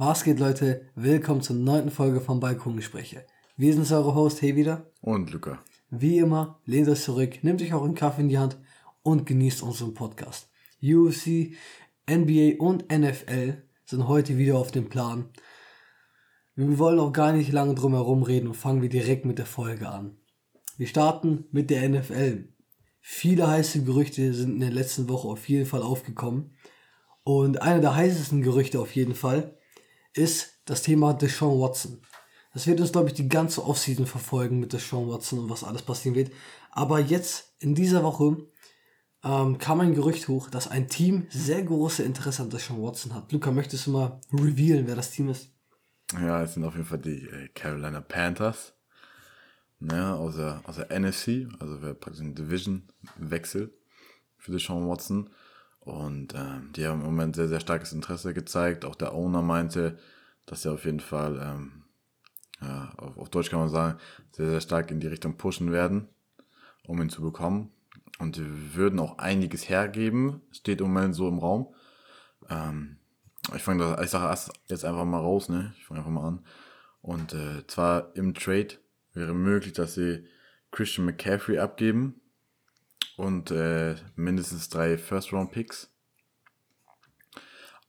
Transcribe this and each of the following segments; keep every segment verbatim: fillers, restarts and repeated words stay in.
Was geht, Leute? Willkommen zur neunten Folge von Balkongespräche. Wir sind eure Host, hey wieder. Und Luca. Wie immer, lehnt euch zurück, nehmt euch euren Kaffee in die Hand und genießt unseren Podcast. U F C, N B A und N F L sind heute wieder auf dem Plan. Wir wollen auch gar nicht lange drum herum reden und fangen wir direkt mit der Folge an. Wir starten mit der N F L. Viele heiße Gerüchte sind in der letzten Woche auf jeden Fall aufgekommen. Und einer der heißesten Gerüchte auf jeden Fall ist das Thema Deshaun Watson. Das wird uns, glaube ich, die ganze Offseason verfolgen mit Deshaun Watson und was alles passieren wird. Aber jetzt, in dieser Woche, ähm, kam ein Gerücht hoch, dass ein Team sehr große Interesse an Deshaun Watson hat. Luca, möchtest du mal revealen, wer das Team ist? Ja, es sind auf jeden Fall die äh, Carolina Panthers. Ja, aus der, aus der N F C, also wäre praktisch ein Division-Wechsel für Deshaun Watson. Und ähm, die haben im Moment sehr, sehr starkes Interesse gezeigt. Auch der Owner meinte, dass er auf jeden Fall, ähm, ja, auf, auf Deutsch kann man sagen, sehr, sehr stark in die Richtung pushen werden, um ihn zu bekommen. Und die würden auch einiges hergeben, steht im Moment so im Raum. Ähm, ich fange das, ich sage jetzt einfach mal raus, ne? Ich fange einfach mal an. Und äh, zwar im Trade wäre möglich, dass sie Christian McCaffrey abgeben. Und äh, mindestens drei First-Round-Picks.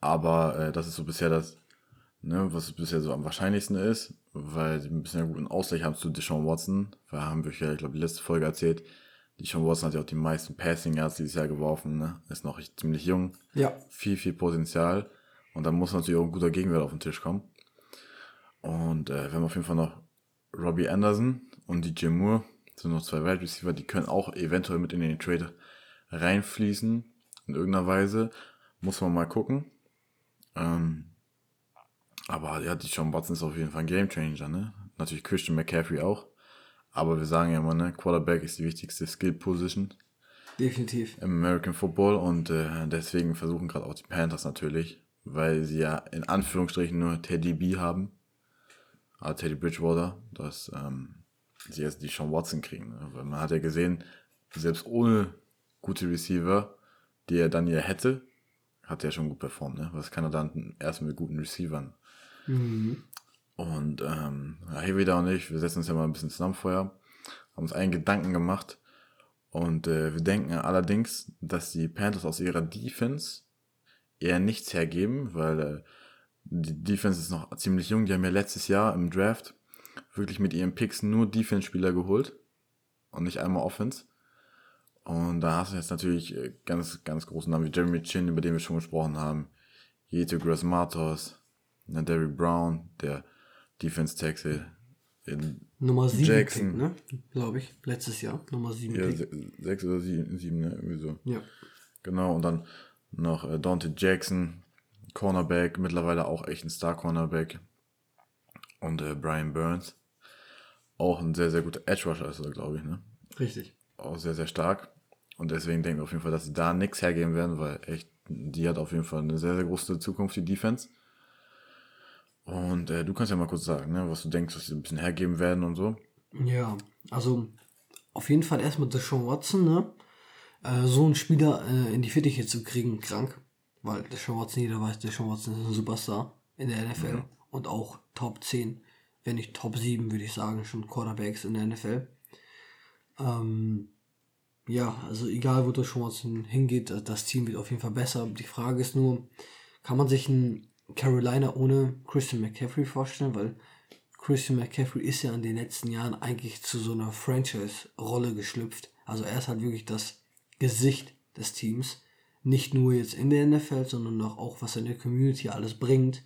Aber äh, das ist so bisher das, ne, was bisher so am wahrscheinlichsten ist, weil sie ein bisschen einen guten Ausgleich haben zu Deshaun Watson. Da haben wir ja, ich glaube, die letzte Folge erzählt, Deshaun Watson hat ja auch die meisten Passing-Yards dieses Jahr geworfen, ne? Ist noch ziemlich jung. Ja. Viel, viel Potenzial. Und da muss natürlich auch ein guter Gegenwert auf den Tisch kommen. Und äh, wir haben auf jeden Fall noch Robbie Anderson und D J Moore. Sind noch zwei Wide Receiver, die können auch eventuell mit in den Trade reinfließen. In irgendeiner Weise. Muss man mal gucken. Ähm, aber ja, die Deshaun Watson ist auf jeden Fall ein Gamechanger, ne? Natürlich Christian McCaffrey auch. Aber wir sagen ja immer, ne, Quarterback ist die wichtigste Skill-Position. Definitiv. Im American Football. Und äh, deswegen versuchen gerade auch die Panthers natürlich, weil sie ja in Anführungsstrichen nur Teddy B haben. Ah, Teddy Bridgewater. Das, ähm, sie erst Deshaun Watson kriegen. Ne? Weil man hat ja gesehen, selbst ohne gute Receiver, die er dann ja hätte, hat er schon gut performt. Ne? Was kann er dann erst mit guten Receivern? Mhm. Und ähm, ja, hier wieder und ich, wir setzen uns ja mal ein bisschen zusammen vorher, haben uns einen Gedanken gemacht und äh, wir denken allerdings, dass die Panthers aus ihrer Defense eher nichts hergeben, weil äh, die Defense ist noch ziemlich jung. Die haben ja letztes Jahr im Draft wirklich mit ihren Picks nur Defense-Spieler geholt und nicht einmal Offense. Und da hast du jetzt natürlich ganz, ganz großen Namen wie Jeremy Chin, über den wir schon gesprochen haben, Yetur Gross-Matos, Derry Brown, der Defense-Tackle in Nummer sieben Jackson. Pick, ne? Glaube ich, letztes Jahr, Nummer sieben ja, Pick. sechs oder sieben, ne? Irgendwie so. Ja. Genau, und dann noch Dante Jackson, Cornerback, mittlerweile auch echt ein Star-Cornerback. Und äh, Brian Burns, auch ein sehr, sehr guter Edge-Rusher ist er, glaube ich, ne? Richtig. Auch sehr, sehr stark. Und deswegen denken wir auf jeden Fall, dass sie da nichts hergeben werden, weil echt, die hat auf jeden Fall eine sehr, sehr große Zukunft, die Defense. Und äh, du kannst ja mal kurz sagen, ne, was du denkst, dass sie ein bisschen hergeben werden und so. Ja, also auf jeden Fall erstmal Deshaun Watson, ne? Äh, so einen Spieler äh, in die Fittiche zu kriegen, krank. Weil Deshaun Watson, jeder weiß, Deshaun Watson ist ein Superstar in der N F L. Ja. Und auch Top zehn, wenn nicht Top sieben, würde ich sagen, schon Quarterbacks in der N F L. Ähm, ja, also egal, wo Deshaun Watson hingeht, das Team wird auf jeden Fall besser. Die Frage ist nur, kann man sich einen Carolina ohne Christian McCaffrey vorstellen? Weil Christian McCaffrey ist ja in den letzten Jahren eigentlich zu so einer Franchise-Rolle geschlüpft. Also er ist halt wirklich das Gesicht des Teams. Nicht nur jetzt in der N F L, sondern auch, was in der Community alles bringt.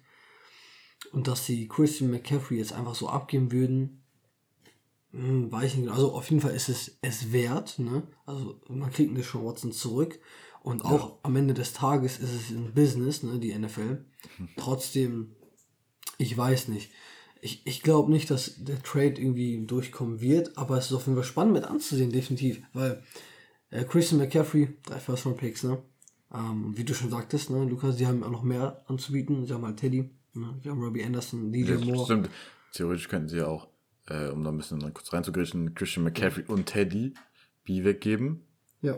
Und dass sie Christian McCaffrey jetzt einfach so abgeben würden, hm, weiß ich nicht. Also auf jeden Fall ist es es wert, ne? Also man kriegt eine Deshaun Watson zurück. Und auch ja, am Ende des Tages ist es ein Business, ne, die N F L. Hm. Trotzdem, ich weiß nicht. Ich, ich glaube nicht, dass der Trade irgendwie durchkommen wird, aber es ist auf jeden Fall spannend mit anzusehen, definitiv. Weil äh, Christian McCaffrey, drei First Round Picks, ne? Ähm, wie du schon sagtest, ne, Lukas, sie haben auch noch mehr anzubieten, sie haben halt Teddy. Wir haben Robbie Anderson, D J ja, Moore. Stimmt. Theoretisch könnten sie ja auch, äh, um da ein bisschen kurz reinzugreifen, Christian McCaffrey und Teddy B weggeben. Ja.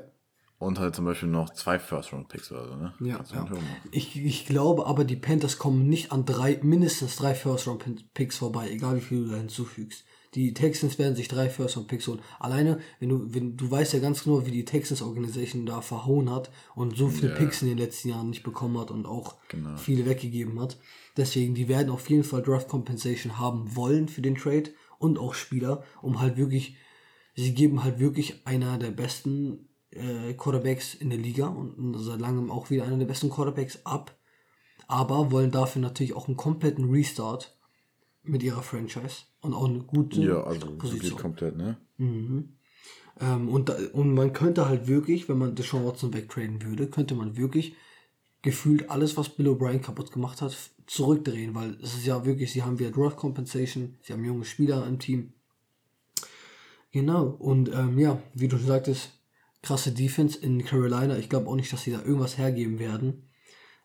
Und halt zum Beispiel noch zwei First-Round-Picks oder so, ne? Ja, ja. Ich, ich glaube aber, die Panthers kommen nicht an drei, mindestens drei First-Round-Picks vorbei, egal wie viel du da hinzufügst. Die Texans werden sich drei First-Round-Picks holen. Alleine, wenn du, wenn du weißt ja ganz genau, wie die Texans-Organisation da verhauen hat und so viele yeah. Picks in den letzten Jahren nicht bekommen hat und auch genau. viele weggegeben hat. Deswegen, die werden auf jeden Fall Draft-Compensation haben wollen für den Trade und auch Spieler, um halt wirklich, sie geben halt wirklich einer der besten äh, Quarterbacks in der Liga und seit langem auch wieder einer der besten Quarterbacks ab, aber wollen dafür natürlich auch einen kompletten Restart mit ihrer Franchise und auch eine gute ja, also Position. Komplett, ne? Mhm. Ähm, und, da, und man könnte halt wirklich, wenn man Deshaun Watson wegtraden würde, könnte man wirklich gefühlt alles, was Bill O'Brien kaputt gemacht hat, zurückdrehen, weil es ist ja wirklich, sie haben wieder Draft Compensation, sie haben junge Spieler im Team. Genau, und ähm, ja, wie du schon sagtest, krasse Defense in Carolina. Ich glaube auch nicht, dass sie da irgendwas hergeben werden.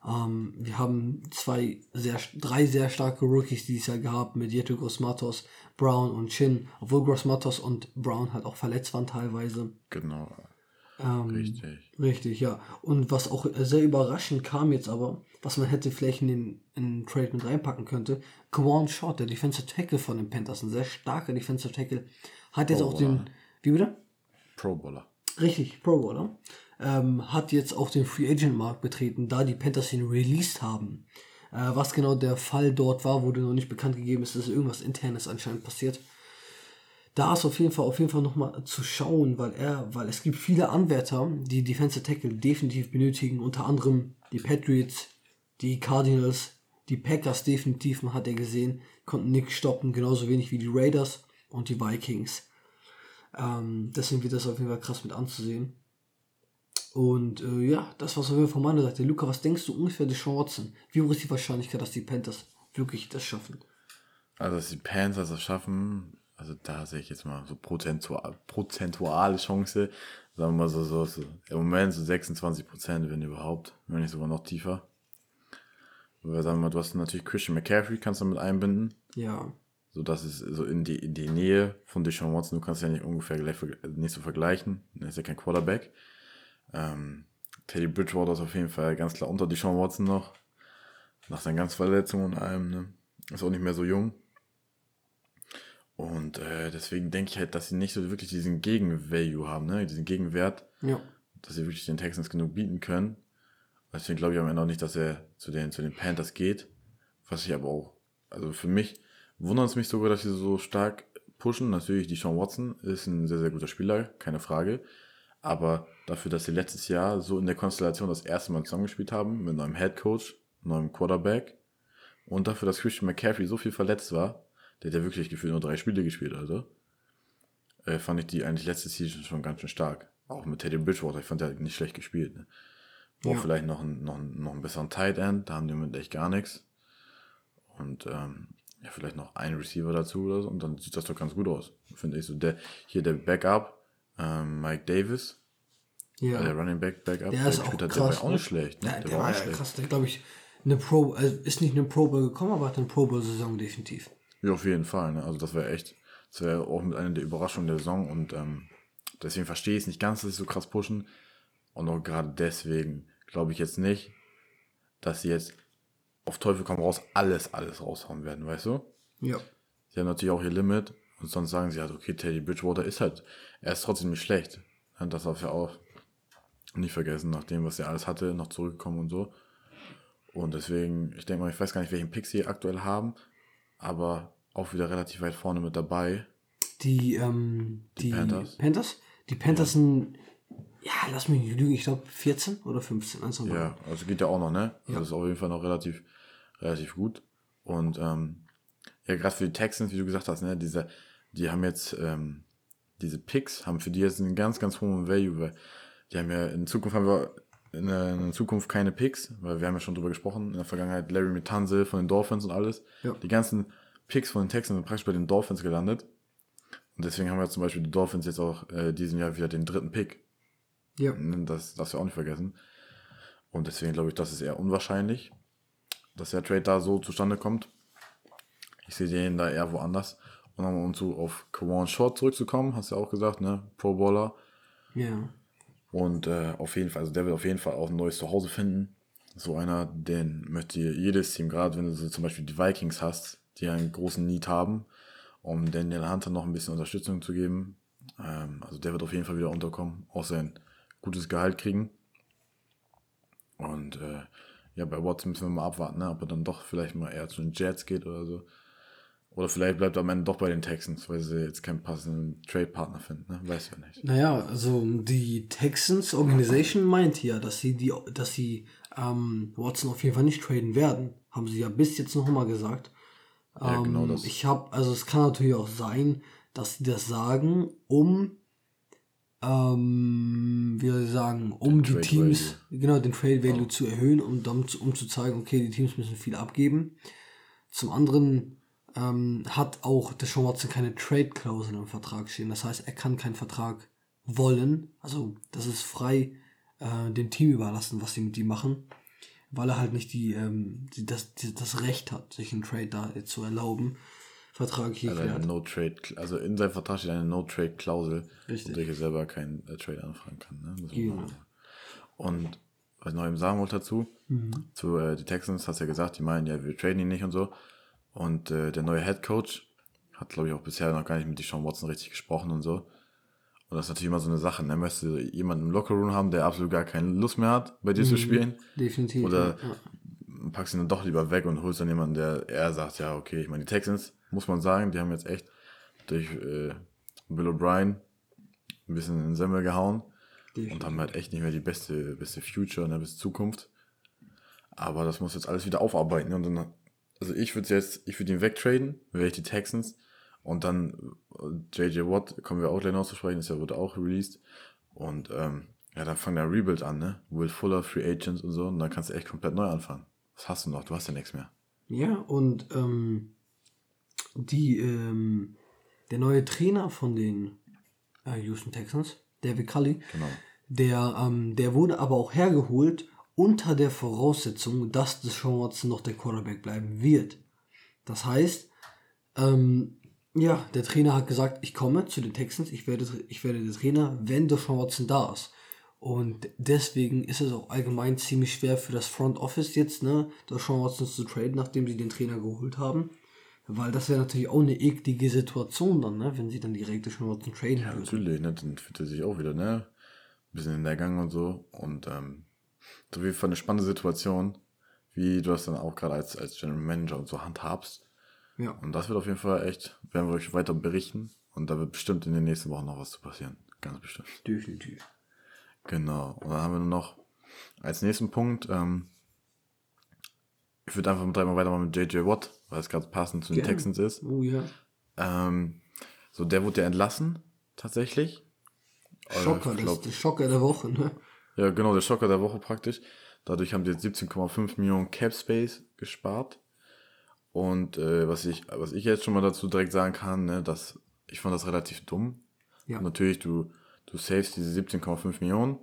Ähm, wir haben zwei sehr, drei sehr starke Rookies dieses Jahr gehabt mit Yetur Gross-Matos, Brown und Chin, obwohl Gross-Matos und Brown halt auch verletzt waren teilweise. Genau, ähm, richtig. Richtig, ja. Und was auch sehr überraschend kam jetzt aber, was man hätte vielleicht in den, in den Trade mit reinpacken könnte, Kawann Short, der Defensive Tackle von den Panthers, ein sehr starker Defensive Tackle, hat jetzt auch den, wie bitte? Pro Bowler. Richtig, Pro Bowler. Ähm, hat jetzt auch den Free Agent Markt betreten, da die Panthers ihn released haben. Äh, was genau der Fall dort war, wurde noch nicht bekannt gegeben, es ist irgendwas Internes anscheinend passiert. Da ist auf jeden Fall, auf jeden Fall nochmal zu schauen, weil er, weil es gibt viele Anwärter, die Defensive Tackle definitiv benötigen, unter anderem die Patriots, die Cardinals, die Packers definitiv, man hat er gesehen, konnten nichts stoppen, genauso wenig wie die Raiders und die Vikings. Ähm, deswegen wird das auf jeden Fall krass mit anzusehen. Und äh, ja, das war's auf jeden Fall von meiner Seite. Luca, was denkst du ungefähr die Chancen? Wie hoch ist die Wahrscheinlichkeit, dass die Panthers wirklich das schaffen? Also, dass die Panthers das schaffen, also da sehe ich jetzt mal so prozentual, prozentuale Chance, sagen wir mal so, so, so im Moment so sechsundzwanzig Prozent, wenn überhaupt, wenn nicht sogar noch tiefer. Weil, sagen wir mal, du hast natürlich Christian McCaffrey, kannst du damit einbinden. Ja. So, das ist so in die, in die Nähe von Deshaun Watson. Du kannst ja nicht ungefähr gleich, nicht so vergleichen. Er ist ja kein Quarterback. Ähm, Teddy Bridgewater ist auf jeden Fall ganz klar unter Deshaun Watson noch. Nach seinen ganzen Verletzungen und allem, ne? Ist auch nicht mehr so jung. Und äh, deswegen denke ich halt, dass sie nicht so wirklich diesen Gegenvalue haben, ne? Diesen Gegenwert. Ja. Dass sie wirklich den Texans genug bieten können. Deswegen glaube ich am Ende auch nicht, dass er zu den, zu den Panthers geht. Was ich aber auch, also für mich, wundert es mich sogar, dass sie so stark pushen. Natürlich, Deshaun Watson ist ein sehr, sehr guter Spieler, keine Frage. Aber dafür, dass sie letztes Jahr so in der Konstellation das erste Mal zusammengespielt haben, mit einem Headcoach, einem Quarterback, und dafür, dass Christian McCaffrey so viel verletzt war, der hat ja wirklich gefühlt nur drei Spiele gespielt, also, äh, fand ich die eigentlich letzte Season schon ganz schön stark. Auch mit Teddy Bridgewater, ich fand, der hat nicht schlecht gespielt. Ne? Boah, ja. Vielleicht noch einen, noch, einen, noch einen besseren Tight End, da haben die mit echt gar nichts. Und, ähm, ja, vielleicht noch ein Receiver dazu oder so, und dann sieht das doch ganz gut aus, finde ich so. Der, hier der Backup, ähm, Mike Davis, ja. also der Running Back Backup, der, der ist auch krass. Der war auch nicht schlecht. Ne? Ja, der, der war, war auch schlecht. Krass, der glaube ich, eine Pro, also ist nicht eine Pro Bowl gekommen, aber hat eine Pro Bowl-Saison definitiv. Ja, auf jeden Fall, ne? Also das wäre echt, das wäre auch mit einer der Überraschungen der Saison, und ähm, deswegen verstehe ich es nicht ganz, dass sie so krass pushen, und auch gerade deswegen glaube ich jetzt nicht, dass sie jetzt auf Teufel komm raus, alles, alles raushauen werden, weißt du? Ja. Sie haben natürlich auch ihr Limit, und sonst sagen sie halt, okay, Teddy Bridgewater ist halt, er ist trotzdem nicht schlecht. Und das darf ja auch nicht vergessen, nach dem, was er alles hatte, noch zurückgekommen und so. Und deswegen, ich denke mal, ich weiß gar nicht, welchen Pick sie aktuell haben, aber auch wieder relativ weit vorne mit dabei. Die, ähm, die, die Panthers? Panthers? Die Panthers ja. sind... Ja, lass mich nicht lügen, ich glaube vierzehn oder fünfzehn. Also ja, also geht ja auch noch, ne? Also ja. ist auf jeden Fall noch relativ, relativ gut. Und ähm, ja, gerade für die Texans, wie du gesagt hast, ne, diese, die haben jetzt, ähm, diese Picks haben für die jetzt einen ganz, ganz hohen Value, weil die haben ja in Zukunft haben wir in, in Zukunft keine Picks, weil wir haben ja schon drüber gesprochen, in der Vergangenheit Larry Mitanzel von den Dolphins und alles. Ja. Die ganzen Picks von den Texans sind praktisch bei den Dolphins gelandet. Und deswegen haben wir zum Beispiel die Dolphins jetzt auch äh, diesen Jahr wieder den dritten Pick. Ja. Das darfst du auch nicht vergessen. Und deswegen glaube ich, das ist eher unwahrscheinlich, dass der Trade da so zustande kommt. Ich sehe den da eher woanders. Und nochmal, um zu, auf Kawann Short zurückzukommen, hast du ja auch gesagt, ne? Pro Bowler. Ja. Und äh, auf jeden Fall, also der wird auf jeden Fall auch ein neues Zuhause finden. So einer, den möchte jedes Team, gerade wenn du so zum Beispiel die Vikings hast, die einen großen Need haben, um Daniel Hunter noch ein bisschen Unterstützung zu geben. Ähm, also der wird auf jeden Fall wieder unterkommen, auch sein gutes Gehalt kriegen. Und äh, ja, bei Watts müssen wir mal abwarten, ne, ob er dann doch vielleicht mal eher zu den Jets geht oder so. Oder vielleicht bleibt er am Ende doch bei den Texans, weil sie jetzt keinen passenden Trade-Partner finden, ne? Weiß ja nicht. Naja, also die Texans Organisation meint ja, dass sie die, dass sie ähm, Watson auf jeden Fall nicht traden werden. Haben sie ja bis jetzt noch mal gesagt. Ja, ähm, genau das. Ich habe, also es kann natürlich auch sein, dass sie das sagen, um ähm, wie soll ich sagen, um den die Teams, Value. genau, den Trade-Value oh. zu erhöhen und um, um zu zeigen, okay, die Teams müssen viel abgeben. Zum anderen Ähm, hat auch Deshaun Watson keine Trade-Klausel im Vertrag stehen. Das heißt, er kann keinen Vertrag wollen. Also, das ist frei äh, dem Team überlassen, was sie mit ihm machen, weil er halt nicht die, ähm, die, das, die das Recht hat, sich einen Trade da äh, zu erlauben. Vertrag hier also, eine no trade, also in seinem Vertrag steht eine No-Trade-Klausel, wodurch er selber keinen äh, Trade anfragen kann. Ne? Genau. Und was ich noch eben sagen wollte dazu, mhm. zu äh, die Texans, hast du ja gesagt, die meinen, ja, wir traden ihn nicht und so. Und äh, der neue Head Coach hat, glaube ich, auch bisher noch gar nicht mit Deshaun Watson richtig gesprochen und so. Und das ist natürlich immer so eine Sache. Er möchte jemanden im Lockerroom haben, der absolut gar keine Lust mehr hat, bei dir mhm, zu spielen. Definitiv. Oder ja. packst ihn dann doch lieber weg und holst dann jemanden, der eher sagt, ja, okay, ich meine, die Texans, muss man sagen, die haben jetzt echt durch äh, Bill O'Brien ein bisschen in den Semmel gehauen. Definitiv. Und haben halt echt nicht mehr die beste, beste Future, ne, beste Zukunft. Aber das muss jetzt alles wieder aufarbeiten. Und dann Also ich würde jetzt, ich würde ihn wegtraden, wäre ich die Texans, und dann J J Watt, kommen wir auch gleich noch zu sprechen, ist ja wurde auch released, und ähm, ja, dann fangen da Rebuild an, ne? Will Fuller, Free Agents und so, und dann kannst du echt komplett neu anfangen. Was hast du noch? Du hast ja nichts mehr. Ja, und ähm, die, ähm, der neue Trainer von den äh, Houston Texans, David Culley, genau. der, ähm, der wurde aber auch hergeholt, unter der Voraussetzung, dass Deshaun Watson noch der Quarterback bleiben wird. Das heißt, ähm, ja, der Trainer hat gesagt, ich komme zu den Texans, ich werde, ich werde der Trainer, wenn Deshaun Watson da ist. Und deswegen ist es auch allgemein ziemlich schwer für das Front Office jetzt, ne, Deshaun Watson zu traden, nachdem sie den Trainer geholt haben. Weil das wäre natürlich auch eine eklige Situation dann, ne, wenn sie dann direkt Deshaun Watson traden würden. Ja, natürlich, ne, dann fühlt er sich auch wieder, ne, ein bisschen in der Gang und so. Und, ähm, auf jeden Fall eine spannende Situation, wie du das dann auch gerade als, als General Manager und so handhabst. Ja. Und das wird auf jeden Fall echt, werden wir euch weiter berichten. Und da wird bestimmt in den nächsten Wochen noch was zu passieren. Ganz bestimmt. Definitiv. Genau. Und dann haben wir nur noch als nächsten Punkt, ähm, ich würde einfach direkt mal weitermachen mit J J Watt, weil es gerade passend zu den Gerne. Texans ist. Oh ja. Ähm, so, der wurde ja entlassen, tatsächlich. Schocker, glaub, das ist der Schocker der Woche, ne? Ja, genau, der Schocker der Woche praktisch. Dadurch haben sie jetzt siebzehn Komma fünf Millionen Cap Space gespart. Und äh, was ich was ich jetzt schon mal dazu direkt sagen kann, ne, dass ich fand das relativ dumm. Ja. Und natürlich, du, du savest diese siebzehn Komma fünf Millionen.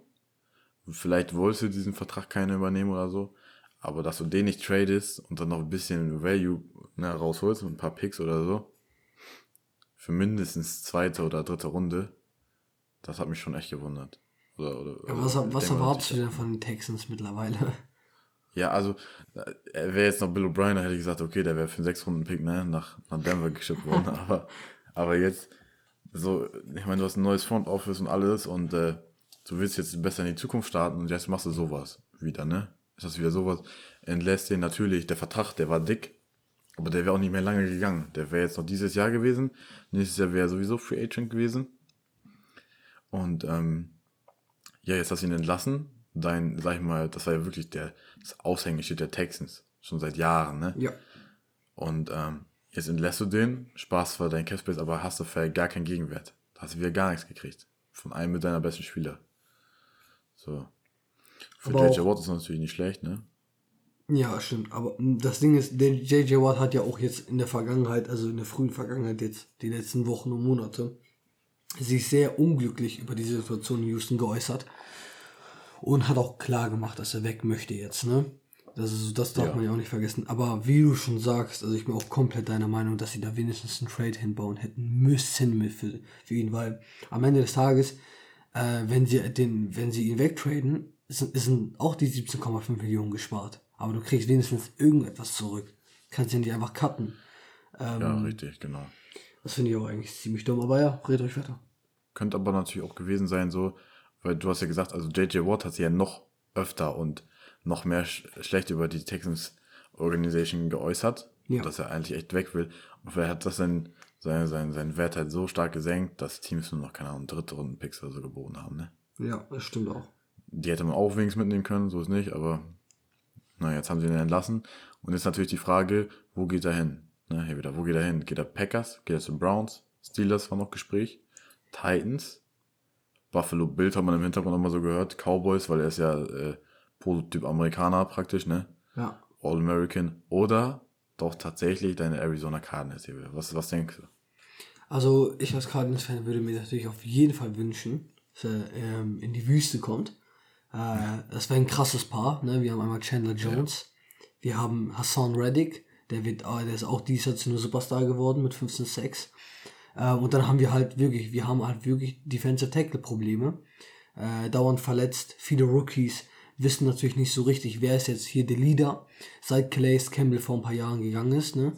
Vielleicht wolltest du diesen Vertrag keiner übernehmen oder so. Aber dass du den nicht tradest und dann noch ein bisschen Value, ne, rausholst mit ein paar Picks oder so, für mindestens zweite oder dritte Runde, das hat mich schon echt gewundert. Oder, oder, ja, was was erwartest du denn von den Texans mittlerweile? Ja, also, wäre jetzt noch Bill O'Brien, da hätte ich gesagt, okay, der wäre für einen sechs Runden Pick, ne, nach, nach Denver geschickt worden. aber, aber jetzt, so, ich meine, du hast ein neues Front Office und alles, und äh, du willst jetzt besser in die Zukunft starten, und jetzt machst du sowas wieder, ne? Ist das wieder sowas? Entlässt den natürlich, der Vertrag, der war dick, aber der wäre auch nicht mehr lange gegangen. Der wäre jetzt noch dieses Jahr gewesen, nächstes Jahr wäre er sowieso Free Agent gewesen. Und, ähm, ja, jetzt hast du ihn entlassen. Dein, sag ich mal, das war ja wirklich der, das Aushängeschild der Texans. Schon seit Jahren, ne? Ja. Und ähm, jetzt entlässt du den, sparst zwar dein Capspace, aber hast dafür gar keinen Gegenwert. Da hast du wieder gar nichts gekriegt. Von einem mit deiner besten Spieler. So. Für J J Watt ist das natürlich nicht schlecht, ne? Ja, stimmt. Aber das Ding ist, der J J Watt hat ja auch jetzt in der Vergangenheit, also in der frühen Vergangenheit jetzt, die letzten Wochen und Monate, sich sehr unglücklich über die Situation in Houston geäußert und hat auch klar gemacht, dass er weg möchte jetzt, ne? Das, ist, das darf ja. man ja auch nicht vergessen. Aber wie du schon sagst, also ich bin auch komplett deiner Meinung, dass sie da wenigstens einen Trade hinbauen hätten müssen für, für ihn, weil am Ende des Tages äh, wenn sie den, wenn sie ihn wegtraden, sind auch die siebzehn Komma fünf Millionen gespart. Aber du kriegst wenigstens irgendetwas zurück. Kannst ja nicht einfach cutten. Ähm, ja, richtig, genau. Das finde ich auch eigentlich ziemlich dumm. Aber ja, redet euch weiter. Könnte aber natürlich auch gewesen sein, so, weil du hast ja gesagt, also J J Watt hat sich ja noch öfter und noch mehr sch- schlecht über die Texans Organisation geäußert, ja, dass er eigentlich echt weg will. Und vielleicht hat das dann seinen sein, sein Wert halt so stark gesenkt, dass Teams nur noch, keine Ahnung, dritte Runden-Picks oder so geboten haben, ne? Ja, das stimmt auch. Die hätte man auch wenigstens mitnehmen können, so ist nicht, aber na, jetzt haben sie ihn entlassen. Und jetzt natürlich die Frage, wo geht er hin? Ne, hier wieder, wo geht er hin? Geht er Packers? Geht er zu Browns? Steelers war noch Gespräch. Titans? Buffalo Bills hat man im Hintergrund nochmal so gehört. Cowboys, weil er ist ja äh, Prototyp Amerikaner praktisch, ne? Ja. All-American. Oder doch tatsächlich deine Arizona Cardinals hier wieder. Was, was denkst du? Also ich als Cardinals-Fan würde mir natürlich auf jeden Fall wünschen, dass er ähm, in die Wüste kommt. Äh, das wäre ein krasses Paar, ne? Wir haben einmal Chandler Jones, ja, wir haben Hassan Reddick, der wird, der ist auch dieses Jahr zu einem Superstar geworden mit fünfzehn Sacks. Äh, und dann haben wir halt wirklich, wir haben halt wirklich Defensive Tackle Probleme, äh, dauernd verletzt, viele Rookies wissen natürlich nicht so richtig, wer ist jetzt hier der Leader. Seit Calais Campbell vor ein paar Jahren gegangen ist, ne,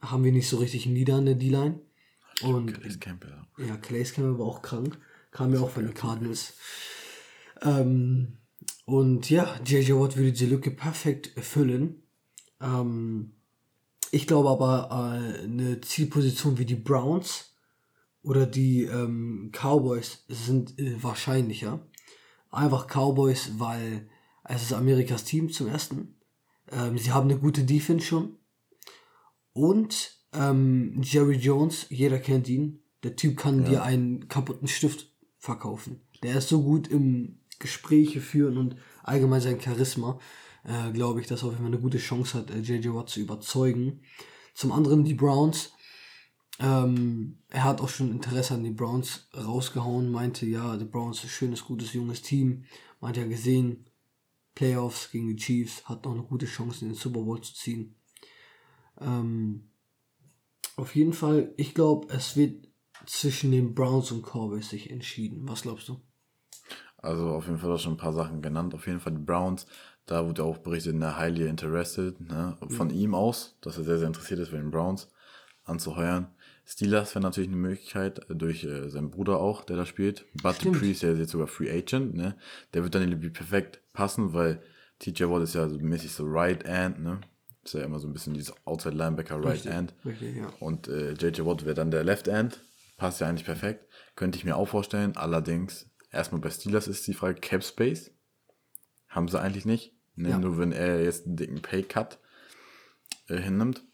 haben wir nicht so richtig einen Leader in der D-Line. Und Calais Campbell. Ja, Calais Campbell war auch krank, kam ja auch von den Cardinals. Ähm, und ja, J J Watt würde diese Lücke perfekt erfüllen. Ähm, ich glaube aber, äh, eine Zielposition wie die Browns oder die ähm, Cowboys sind äh, wahrscheinlicher. Einfach Cowboys, weil es ist Amerikas Team zum Ersten. Ähm, sie haben eine gute Defense schon. Und ähm, Jerry Jones, jeder kennt ihn. Der Typ kann ja dir einen kaputten Stift verkaufen. Der ist so gut im Gespräche führen und allgemein sein Charisma, äh, glaube ich, dass er auf jeden Fall eine gute Chance hat, J J Watt zu überzeugen. Zum anderen die Browns. Ähm, er hat auch schon Interesse an die Browns rausgehauen, meinte, ja, die Browns, schönes, gutes, junges Team. Man hat ja gesehen, Playoffs gegen die Chiefs, hat noch eine gute Chance, in den Super Bowl zu ziehen. Ähm, auf jeden Fall, ich glaube, es wird zwischen den Browns und Cowboys sich entschieden. Was glaubst du? Also auf jeden Fall hast du schon ein paar Sachen genannt. Auf jeden Fall die Browns, da wurde auch berichtet, na, highly interested, ne, von mhm. ihm aus, dass er sehr, sehr interessiert ist, bei den Browns anzuheuern. Steelers wäre natürlich eine Möglichkeit, durch äh, seinen Bruder auch, der da spielt. Bud Dupree ist ja jetzt sogar Free Agent, ne? Der wird dann irgendwie perfekt passen, weil T J Watt ist ja so mäßig so Right End, ne? Ist ja immer so ein bisschen dieses Outside Linebacker Right richtig, End. Richtig, ja. Und äh, J J Watt wäre dann der Left End. Passt ja eigentlich perfekt. Könnte ich mir auch vorstellen. Allerdings, erstmal bei Steelers ist die Frage, Cap Space haben sie eigentlich nicht. Ne? Ja. Nur wenn er jetzt einen dicken Pay Cut äh, hinnimmt.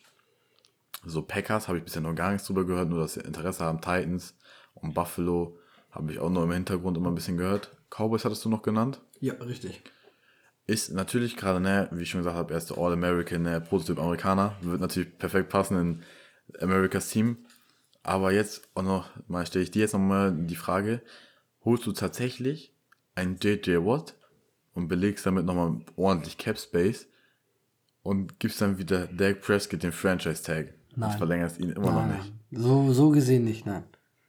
So Packers habe ich bisher noch gar nichts drüber gehört, nur dass sie Interesse haben. Titans und Buffalo habe ich auch noch im Hintergrund immer ein bisschen gehört. Cowboys hattest du noch genannt? Ja, richtig. Ist natürlich gerade, ne, wie ich schon gesagt habe, erste All-American, ne, Prototyp Amerikaner. Wird natürlich perfekt passen in Amerikas Team. Aber jetzt auch noch mal, stelle ich dir jetzt nochmal die Frage, holst du tatsächlich einen J J Watt und belegst damit nochmal ordentlich Cap Space und gibst dann wieder Dak Prescott den Franchise-Tag? Nein. Und verlängerst ihn immer nein, noch nicht. So, so gesehen nicht, nein.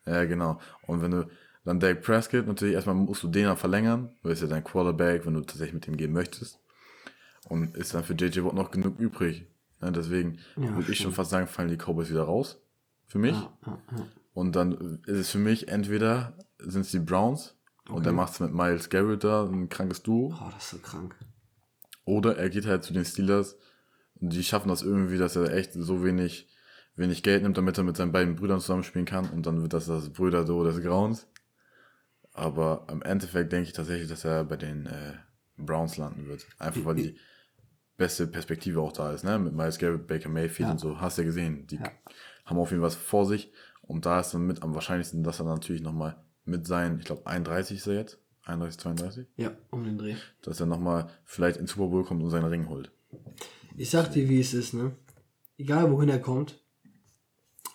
Ja, genau. Und wenn du dann Dak Prescott, natürlich erstmal musst du den dann verlängern, weil es ja dein Quarterback, wenn du tatsächlich mit ihm gehen möchtest. Und ist dann für J J Watt noch genug übrig. Ja, deswegen ja, würde stimmt. ich schon fast sagen, fallen die Cowboys wieder raus. Für mich. Ja, ja, ja. Und dann ist es für mich entweder sind es die Browns okay. und dann macht es mit Myles Garrett da ein krankes Duo. Oh, das ist so krank. Oder er geht halt zu den Steelers. Die schaffen das irgendwie, dass er echt so wenig, wenig Geld nimmt, damit er mit seinen beiden Brüdern zusammenspielen kann. Und dann wird das das Brüder-Duo des Grauens. Aber im Endeffekt denke ich tatsächlich, dass er bei den äh, Browns landen wird. Einfach weil die beste Perspektive auch da ist, ne? Mit Myles Garrett, Baker Mayfield ja. und so. Hast du ja gesehen. Die ja. haben auf jeden Fall was vor sich. Und da ist dann mit am wahrscheinlichsten, dass er natürlich nochmal mit seinen, ich glaube, einunddreißig ist er jetzt. einunddreißig, zweiunddreißig? Ja, um den Dreh. Dass er nochmal vielleicht in Super Bowl kommt und seinen Ring holt. Ich sag dir, wie es ist, ne? Egal, wohin er kommt,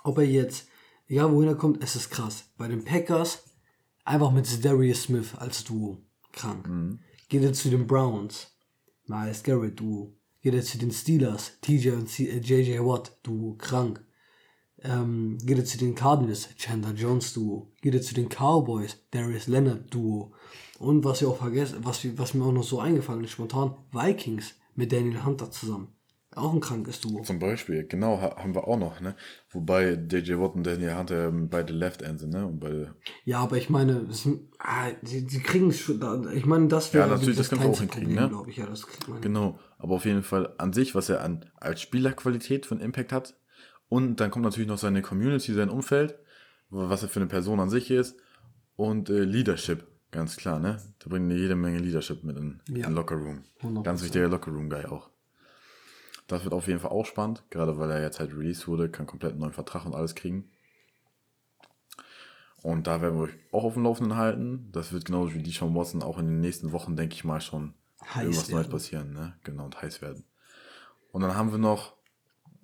ob er jetzt, egal, wohin er kommt, es ist krass. Bei den Packers, einfach mit Darius Smith als Duo, krank. Mhm. Geht er zu den Browns, Myles Garrett Duo. Geht er zu den Steelers, T J und C- äh, J J Watt Duo, krank. Ähm, geht er zu den Cardinals, Chandler Jones Duo. Geht er zu den Cowboys, Darius Leonard Duo. Und was wir auch vergessen, was, was mir auch noch so eingefallen ist, spontan, Vikings mit Daniel Hunter zusammen. Auch ein krankes Duo. Zum Beispiel, genau, haben wir auch noch, ne? Wobei J J Watt und Daniel Hunter beide Left End sind, ne? Und beide. Ja, aber ich meine, es, ah, sie, sie kriegen es schon. Ich meine, das wäre ja, natürlich, das, das kannst du auch hinkriegen, Problem, ne? Glaube ich, ja, das kriegt man. Genau, aber auf jeden Fall an sich, was er an als Spielerqualität von Impact hat. Und dann kommt natürlich noch seine Community, sein Umfeld, was er für eine Person an sich ist. Und äh, Leadership, ganz klar, ne? Da bringt er jede Menge Leadership mit in den ja. Lockerroom. hundert Prozent. Ganz wichtiger Lockerroom-Guy auch. Das wird auf jeden Fall auch spannend, gerade weil er jetzt halt released wurde, kann komplett einen neuen Vertrag und alles kriegen. Und da werden wir euch auch auf dem Laufenden halten. Das wird genauso wie Deshaun Watson auch in den nächsten Wochen, denke ich mal, schon heiß irgendwas werden. Neues passieren, ne? Genau, und heiß werden. Und dann haben wir noch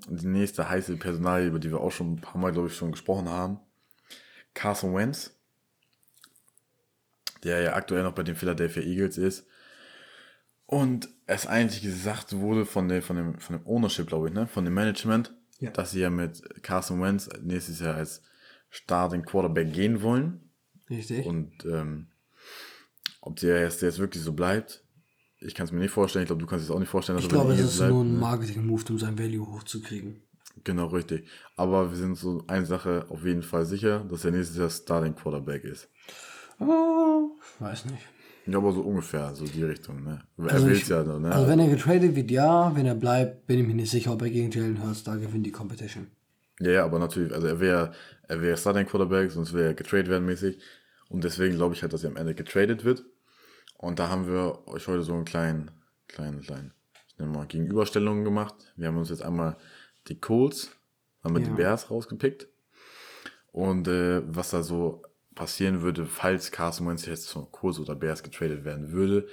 die nächste heiße Personalie, über die wir auch schon ein paar Mal, glaube ich, schon gesprochen haben. Carson Wentz, der ja aktuell noch bei den Philadelphia Eagles ist. Und es eigentlich gesagt wurde von, der, von, dem, von dem Ownership, glaube ich, ne, von dem Management, ja. dass sie ja mit Carson Wentz nächstes Jahr als Starting Quarterback gehen wollen. Richtig. Und ähm, ob der jetzt, der jetzt wirklich so bleibt, ich kann es mir nicht vorstellen. Ich glaube, du kannst es auch nicht vorstellen. Dass ich glaube, es ist bleibt, nur ein Marketing-Move, um sein Value hochzukriegen. Genau, richtig. Aber wir sind so eine Sache auf jeden Fall sicher, dass er nächstes Jahr Starting Quarterback ist. Oh, ich weiß nicht. Ja, aber so ungefähr, so die Richtung, ne? Er also will's ich, ja, ne? Also wenn er getradet wird, ja, wenn er bleibt, bin ich mir nicht sicher, ob er gegen Jalen Hurts da gewinnt die Competition. Ja, ja, aber natürlich, also er wäre er wäre Starting Quarterback, sonst wäre er getradet werden mäßig. Und deswegen glaube ich halt, dass er am Ende getradet wird. Und da haben wir euch heute so einen kleinen, kleinen, kleinen, ich nenne mal, Gegenüberstellungen gemacht. Wir haben uns jetzt einmal die Colts, haben wir ja. die Bears rausgepickt. Und äh, was da so passieren würde, falls Carson Wentz jetzt zu Colts oder Bears getradet werden würde.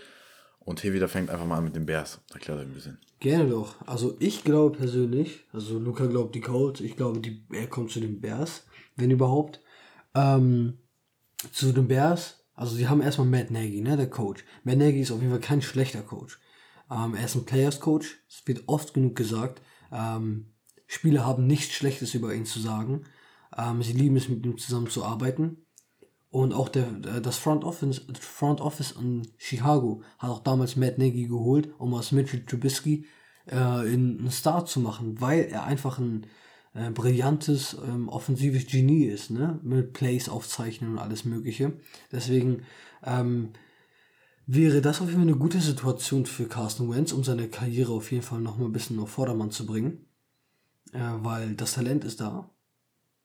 Und hier wieder fängt einfach mal an mit den Bears. Erklärt euch ein bisschen. Gerne doch. Also ich glaube persönlich, also Luca glaubt die Colts, ich glaube, die, er kommt zu den Bears, wenn überhaupt. Ähm, zu den Bears, also sie haben erstmal Matt Nagy, ne, der Coach. Matt Nagy ist auf jeden Fall kein schlechter Coach. Ähm, er ist ein Players-Coach. Es wird oft genug gesagt, ähm, Spieler haben nichts Schlechtes über ihn zu sagen. Ähm, sie lieben es, mit ihm zusammenzuarbeiten. Und auch der, das Front Office, Front Office in Chicago hat auch damals Matt Nagy geholt, um aus Mitchell Trubisky äh, einen Star zu machen, weil er einfach ein äh, brillantes, ähm, offensives Genie ist, ne, mit Plays aufzeichnen und alles Mögliche. Deswegen ähm, wäre das auf jeden Fall eine gute Situation für Carson Wentz, um seine Karriere auf jeden Fall nochmal ein bisschen auf Vordermann zu bringen, äh, weil das Talent ist da,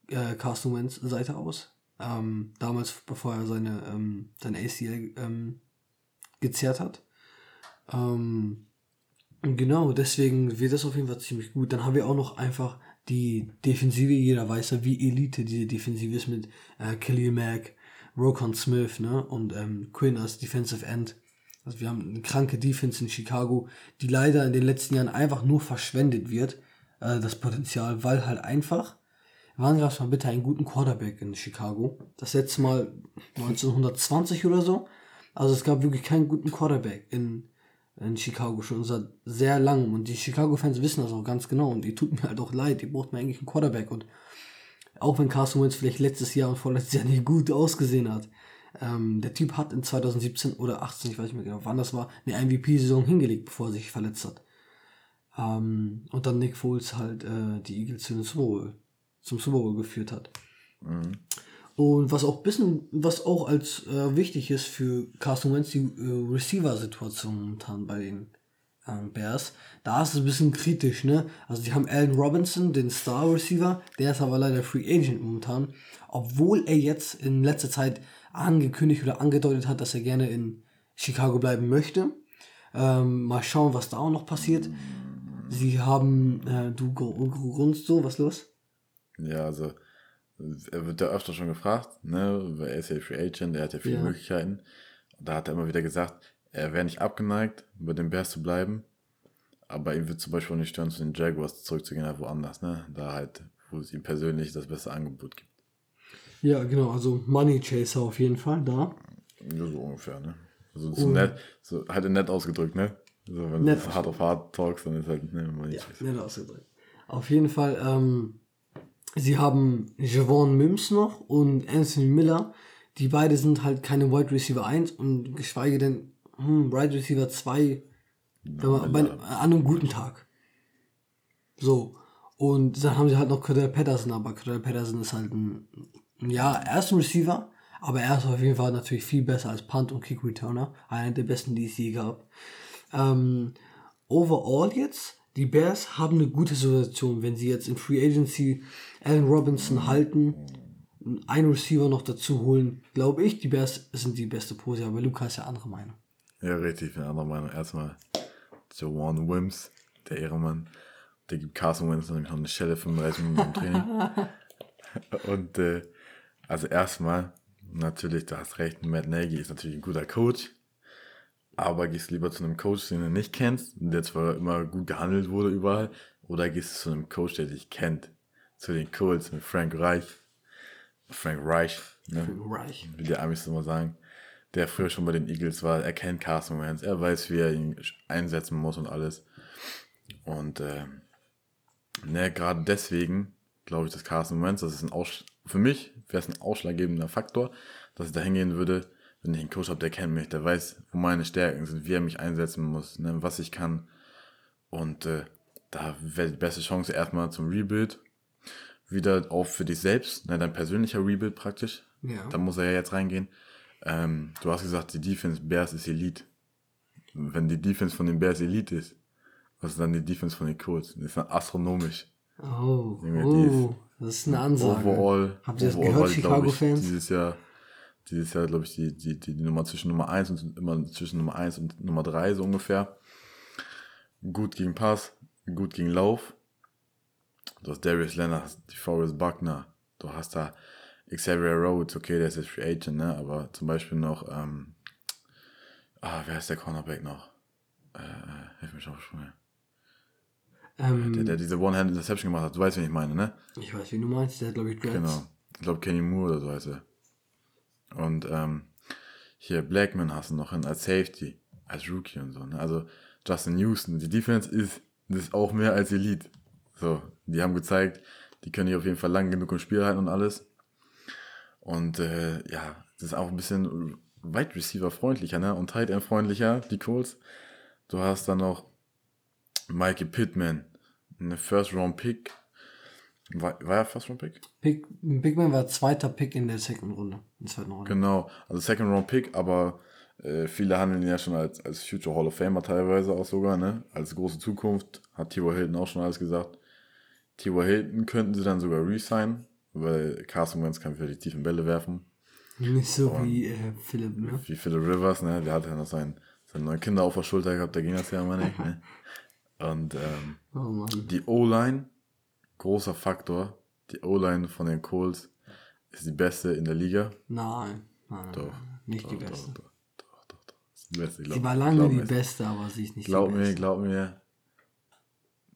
äh, Carson Wentz Seite aus. Ähm, damals, bevor er seine ähm, sein A C L ähm, gezerrt hat. Ähm, genau, deswegen wird das auf jeden Fall ziemlich gut. Dann haben wir auch noch einfach die Defensive, jeder weiß ja, wie Elite diese Defensive ist mit äh, Calais Mack, Roquan Smith, ne, und ähm, Quinn als Defensive End. Also wir haben eine kranke Defense in Chicago, die leider in den letzten Jahren einfach nur verschwendet wird, äh, das Potenzial, weil halt einfach wann gab es mal bitte einen guten Quarterback in Chicago? Das letzte Mal neunzehnhundertzwanzig oder so. Also es gab wirklich keinen guten Quarterback in, in Chicago schon seit sehr langem. Und die Chicago-Fans wissen das auch ganz genau. Und die tut mir halt auch leid. Die braucht mir eigentlich einen Quarterback. Und auch wenn Carson Wentz vielleicht letztes Jahr und vorletztes Jahr nicht gut ausgesehen hat, ähm, der Typ hat in zweitausendsiebzehn oder achtzehn, ich weiß nicht mehr genau, wann das war, eine M V P-Saison hingelegt, bevor er sich verletzt hat. Ähm, und dann Nick Foles halt äh, die Eagles zu den Super Bowl. zum Super Bowl geführt hat. Mhm. Und was auch bisschen, was auch als äh, wichtig ist für Carson Wentz, die äh, Receiver-Situation momentan bei den äh, Bears, da ist es ein bisschen kritisch, ne? Also die haben Allen Robinson, den Star-Receiver, der ist aber leider Free Agent momentan, obwohl er jetzt in letzter Zeit angekündigt oder angedeutet hat, dass er gerne in Chicago bleiben möchte. Ähm, mal schauen, was da auch noch passiert. Sie haben, äh, du grunzt so, was los? Ja, also er wird ja öfter schon gefragt, ne, weil er ist ja Free Agent, er hat ja viele ja. Möglichkeiten. Da hat er immer wieder gesagt, er wäre nicht abgeneigt, bei den Bears zu bleiben, aber ihm wird zum Beispiel auch nicht stören, zu den Jaguars zurückzugehen, halt woanders, ne, da halt, wo es ihm persönlich das beste Angebot gibt. Ja, genau, also Money Chaser auf jeden Fall, da. Ja, so ungefähr, ne. Also so nett, so halt nett ausgedrückt, ne. Also wenn nett. Du hard auf hard talks, dann ist halt, ne, Money Chaser. Ja, nett ausgedrückt. Auf jeden Fall, ähm, Sie haben Javon Mims noch und Anthony Miller. Die beide sind halt keine Wide Receiver eins und geschweige denn hm, Wide Receiver zwei wenn man, bei, an einem guten Tag. So. Und dann haben sie halt noch Cordell Patterson, aber Cordell Patterson ist halt ein, ja, er ist ein Receiver, aber er ist auf jeden Fall natürlich viel besser als Punt und Kick Returner. Einer der besten, die es je gab. Ähm, overall jetzt, die Bears haben eine gute Situation, wenn sie jetzt in Free Agency Allen Robinson halten, einen Receiver noch dazu holen, glaube ich, die Bears sind die beste Pose, aber Luca ist ja anderer Meinung. Ja, richtig, ich bin anderer Meinung. Erstmal Javon Mims, der Ehrenmann, der gibt Carson Wentz nämlich noch eine Schelle fünfunddreißig Minuten im Training. Und äh, also erstmal, natürlich, du hast recht, Matt Nagy ist natürlich ein guter Coach, aber gehst du lieber zu einem Coach, den du nicht kennst, der zwar immer gut gehandelt wurde überall, oder gehst du zu einem Coach, der dich kennt, zu den Colts mit Frank Reich, Frank Reich, ne? Reich, wie die Amis immer sagen, der früher schon bei den Eagles war, er kennt Carson Wentz, er weiß, wie er ihn einsetzen muss und alles. Und äh, ne, gerade deswegen glaube ich, dass Carson Wentz, das ist ein Aussch- für mich wäre es ein ausschlaggebender Faktor, dass ich da hingehen würde, wenn ich einen Coach habe, der kennt mich, der weiß, wo meine Stärken sind, wie er mich einsetzen muss, ne, was ich kann. Und äh, da wäre die beste Chance erstmal zum Rebuild. Wieder auch für dich selbst, ne, dein persönlicher Rebuild praktisch. Ja. Da muss er ja jetzt reingehen. Ähm, du hast gesagt, die Defense Bears ist Elite. Wenn die Defense von den Bears Elite ist, was ist dann die Defense von den Colts? Das ist dann astronomisch. Oh, oh das ist eine Ansage. Overall, habt ihr das overall, gehört, Chicago-Fans? Dieses Jahr, dieses Jahr glaube ich, die, die, die, die Nummer zwischen Nummer eins und immer zwischen Nummer eins und Nummer drei so ungefähr. Gut gegen Pass, gut gegen Lauf. Du hast Darius Leonard, die Forrest Buckner, du hast da Xavier Rhodes, okay, der ist jetzt Free Agent, ne? Aber zum Beispiel noch, ähm, ah, wer ist der Cornerback noch? Äh, hilf mir schon auf Sprünge. Ähm, der, der diese One-Hand-Interception gemacht hat, du weißt, wen ich meine, ne? Ich weiß, wie du meinst, der hat, glaube ich, Dreads. Genau, ich glaube, Kenny Moore oder so heißt er. Und, ähm, hier Blackman hast du noch hin, als Safety, als Rookie und so, ne? Also, Justin Houston, die Defense ist, ist auch mehr als Elite. So, die haben gezeigt, die können dich auf jeden Fall lang genug im Spiel halten und alles. Und äh, ja, das ist auch ein bisschen Wide Receiver freundlicher, ne? Und Tight End freundlicher, die Colts. Du hast dann noch Michael Pittman, eine First Round Pick. War, war er First Round Pick? Pick Pittman war zweiter Pick in der Second Runde, in der zweiten Runde. Genau, also Second Round Pick, aber äh, viele handeln ihn ja schon als, als Future Hall of Famer teilweise auch sogar, ne? Als große Zukunft, hat T Y Hilton auch schon alles gesagt. T Y Hilton könnten sie dann sogar re-signen, weil Carson Wentz kann für die tiefen Bälle werfen. Nicht so und wie äh, Philip, ne? Wie Philip Rivers, ne? Der hat ja noch seinen, seinen neuen Kinder auf der Schulter gehabt, da ging das ja immer nicht, ne? Und ähm, oh die O-Line, großer Faktor, die O-Line von den Colts ist die beste in der Liga. Nein, nein, doch, nein, nicht doch, die beste. Doch, doch, doch, doch. Ist die beste, glaub, die war lange die beste, aber sie ist nicht die beste. Glaub mir, glaub mir.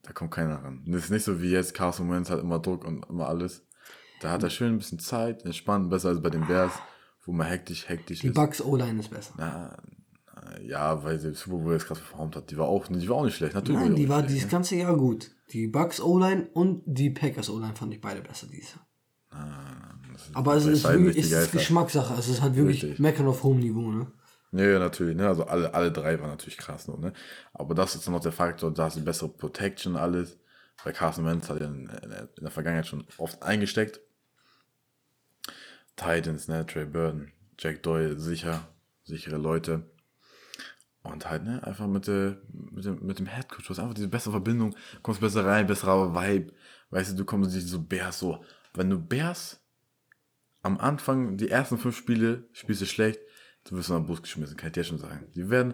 Da kommt keiner ran. Das ist nicht so wie jetzt, Carson Wentz hat immer Druck und immer alles. Da hat er schön ein bisschen Zeit, entspannt, besser als bei den Bears, wo man hektisch, hektisch die ist. Die Bucks O-Line ist besser. Na, na, ja, weil sie im Super Bowl jetzt krass performt hat. Die war auch, die war auch nicht schlecht. Natürlich Nein, die war schlecht, dieses ne? ganze Jahr gut. Die Bucks O-Line und die Packers O-Line fand ich beide besser dieses Jahr. Na, das ist aber es ist, wirklich, ist es Geschmackssache. Also es ist halt wirklich richtig. Meckern auf hohem Niveau, ne? Ja, natürlich, ne? Also alle, alle drei waren natürlich krass noch, ne? Aber das ist dann noch der Faktor, da hast du bessere Protection alles. Weil Carson Wentz hat ja in, in der Vergangenheit schon oft eingesteckt. Titans, ne? Trey Burton, Jack Doyle, sicher, sichere Leute. Und halt, ne, einfach mit, äh, mit dem, mit dem Headcoach, du hast einfach diese bessere Verbindung, kommst besser rein, besserer Vibe. Weißt du, du kommst nicht so Bears so. Wenn du Bears am Anfang, die ersten fünf Spiele, spielst du schlecht, du wirst unter den Bus geschmissen, kann ich dir schon sagen. Die werden,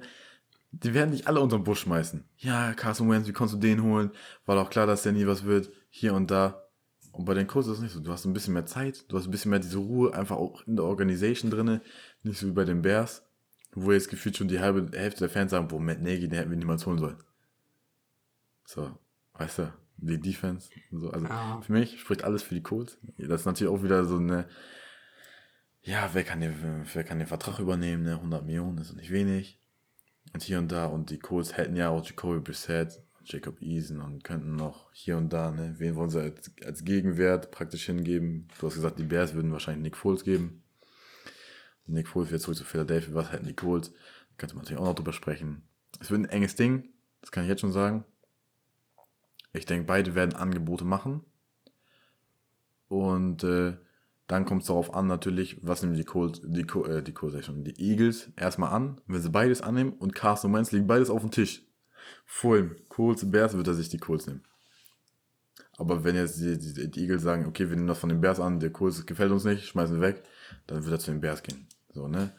die werden dich alle unter den Bus schmeißen. Ja, Carson Wentz, wie konntest du den holen? War doch klar, dass der nie was wird. Hier und da. Und bei den Colts ist es nicht so. Du hast ein bisschen mehr Zeit, du hast ein bisschen mehr diese Ruhe, einfach auch in der Organisation drin. Nicht so wie bei den Bears, wo jetzt gefühlt schon die halbe Hälfte der Fans sagen, wo Matt Nagy, den hätten wir niemals holen sollen. So, weißt du, die Defense und so. Also ah. Für mich spricht alles für die Colts. Das ist natürlich auch wieder so eine... Ja, wer kann, den, wer kann den Vertrag übernehmen, ne? hundert Millionen ist nicht wenig. Und hier und da. Und die Colts hätten ja auch Jacoby Brissett, Jacob Eason und könnten noch hier und da, ne? Wen wollen sie als, als Gegenwert praktisch hingeben? Du hast gesagt, die Bears würden wahrscheinlich Nick Foles geben. Nick Foles wird zurück zu Philadelphia, was halt Nick Foles. Da könnte man natürlich auch noch drüber sprechen. Es wird ein enges Ding, das kann ich jetzt schon sagen. Ich denke, beide werden Angebote machen. Und äh, dann kommt es darauf an, natürlich, was nehmen die Colts, die, äh, die, die Eagles erstmal an. Wenn sie beides annehmen und Carson Wentz liegen beides auf dem Tisch. Vor ihm, Colts, Bears, wird er sich die Colts nehmen. Aber wenn jetzt die, die, die Eagles sagen, okay, wir nehmen das von den Bears an, der Colts gefällt uns nicht, schmeißen wir weg, dann wird er zu den Bears gehen. So, ne?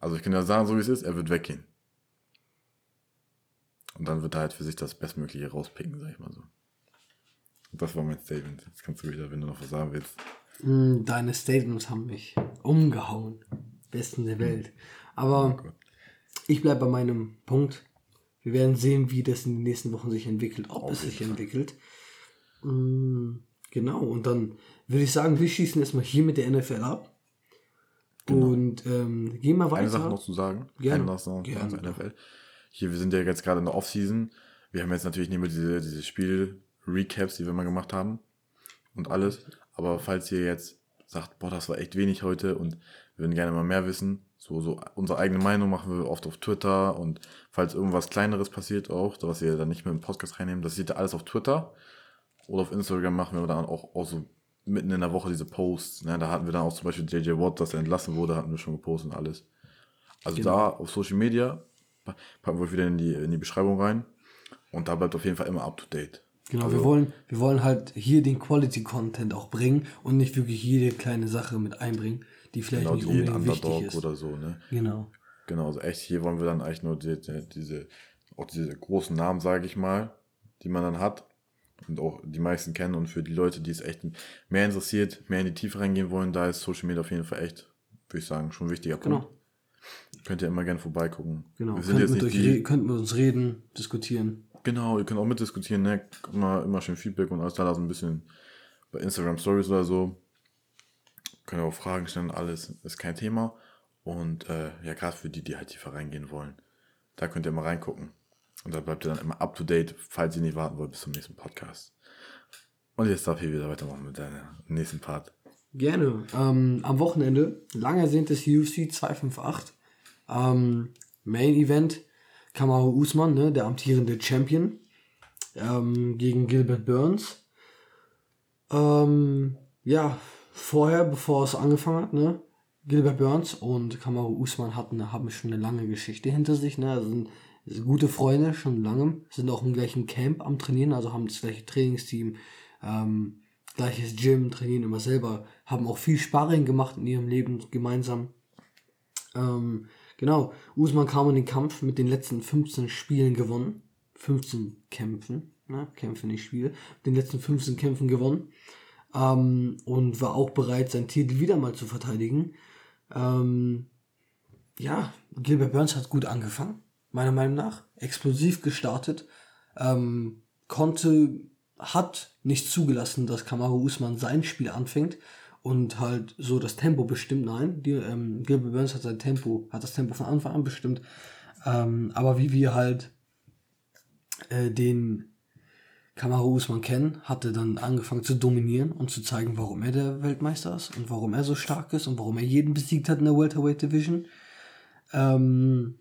Also ich kann ja sagen, so wie es ist, er wird weggehen. Und dann wird er halt für sich das Bestmögliche rauspicken, sag ich mal so. Und das war mein Statement. Jetzt kannst du wieder, wenn du noch was sagen willst. Deine Statements haben mich umgehauen. Besten der Welt. Aber oh ich bleibe bei meinem Punkt. Wir werden sehen, wie das in den nächsten Wochen sich entwickelt, ob oh, es sich entwickelt. Genau, und dann würde ich sagen, wir schießen erstmal hier mit der N F L ab. Genau. Und ähm, gehen wir weiter. Eine Sache noch zu sagen. Gerne. Eine Sache noch zu sagen zur N F L. Hier, wir sind ja jetzt gerade in der Offseason. Wir haben jetzt natürlich nicht mehr diese, diese Spiel-Recaps, die wir mal gemacht haben. Und alles. Aber falls ihr jetzt sagt, boah, das war echt wenig heute und wir würden gerne mal mehr wissen, so, so unsere eigene Meinung machen wir oft auf Twitter, und falls irgendwas Kleineres passiert auch, was ihr dann nicht mehr im Podcast reinnehmen, das seht ihr alles auf Twitter oder auf Instagram, machen wir dann auch, auch so mitten in der Woche diese Posts. Ne? Da hatten wir dann auch zum Beispiel J J Watt, dass er entlassen wurde, hatten wir schon gepostet und alles. Also genau. Da auf Social Media packen wir euch wieder in die, in die Beschreibung rein, und da bleibt auf jeden Fall immer up to date. Genau, also, wir wollen wir wollen halt hier den Quality-Content auch bringen und nicht wirklich jede kleine Sache mit einbringen, die vielleicht genau, nicht unbedingt jeden Underdog wichtig ist. Oder so, ne? Genau. Genau, also echt, hier wollen wir dann eigentlich nur die, die, diese, auch diese großen Namen, sage ich mal, die man dann hat und auch die meisten kennen, und für die Leute, die es echt mehr interessiert, mehr in die Tiefe reingehen wollen, da ist Social Media auf jeden Fall echt, würde ich sagen, schon ein wichtiger Punkt. Genau. Könnt ihr immer gerne vorbeigucken. Genau, wir sind könnt, jetzt mit nicht euch die, re- könnt mit uns reden, diskutieren. Genau, ihr könnt auch mitdiskutieren, ne? Immer, immer schön Feedback und alles da lassen, ein bisschen bei Instagram Stories oder so. Könnt ihr auch Fragen stellen, alles ist kein Thema. Und äh, ja, gerade für die, die halt tiefer reingehen wollen, da könnt ihr mal reingucken. Und da bleibt ihr dann immer up to date, falls ihr nicht warten wollt, bis zum nächsten Podcast. Und jetzt darf ich wieder weitermachen mit deinem nächsten Part. Gerne. Ähm, am Wochenende, lange ersehntes U F C zwei fünfundfünfzig, ähm, Main Event. Kamaru Usman, ne, der amtierende Champion, ähm, gegen Gilbert Burns. Ähm, ja, vorher, bevor es angefangen hat, ne, Gilbert Burns und Kamaru Usman hatten, haben schon eine lange Geschichte hinter sich, ne, sind, sind gute Freunde schon lange, sind auch im gleichen Camp am Trainieren, also haben das gleiche Trainingsteam, ähm, gleiches Gym, trainieren immer selber, haben auch viel Sparring gemacht in ihrem Leben gemeinsam. Ähm, Genau, Usman kam in den Kampf mit den letzten fünfzehn Spielen gewonnen. fünfzehn Kämpfen, ne? Kämpfe nicht Spiele. Mit den letzten fünfzehn Kämpfen gewonnen. Ähm, und war auch bereit, seinen Titel wieder mal zu verteidigen. Ähm, ja, Gilbert Burns hat gut angefangen, meiner Meinung nach. Explosiv gestartet. Ähm, konnte, hat nicht zugelassen, dass Kamaru Usman sein Spiel anfängt. Und halt so das Tempo bestimmt, nein, die, ähm, Gilbert Burns hat sein Tempo, hat das Tempo von Anfang an bestimmt, ähm, aber wie wir halt äh, den Kamaru Usman kennen, hatte dann angefangen zu dominieren und zu zeigen, warum er der Weltmeister ist und warum er so stark ist und warum er jeden besiegt hat in der Welterweight Division. Ähm,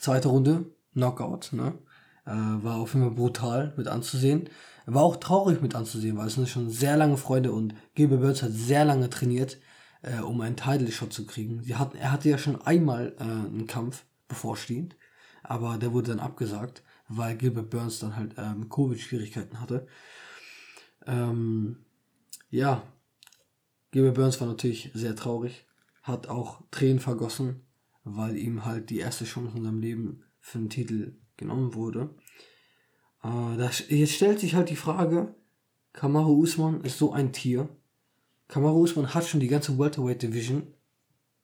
zweite Runde, Knockout, ne? Äh, war auf jeden Fall brutal mit anzusehen. War auch traurig mit anzusehen, weil es sind schon sehr lange Freunde, und Gilbert Burns hat sehr lange trainiert, äh, um einen Title-Shot zu kriegen. Sie hatten, er hatte ja schon einmal äh, einen Kampf bevorstehend, aber der wurde dann abgesagt, weil Gilbert Burns dann halt ähm, Covid-Schwierigkeiten hatte. Ähm, ja, Gilbert Burns war natürlich sehr traurig, hat auch Tränen vergossen, weil ihm halt die erste Chance in seinem Leben für den Titel genommen wurde. Uh, das, jetzt stellt sich halt die Frage, Kamaru Usman ist so ein Tier. Kamaru Usman hat schon die ganze Welterweight Division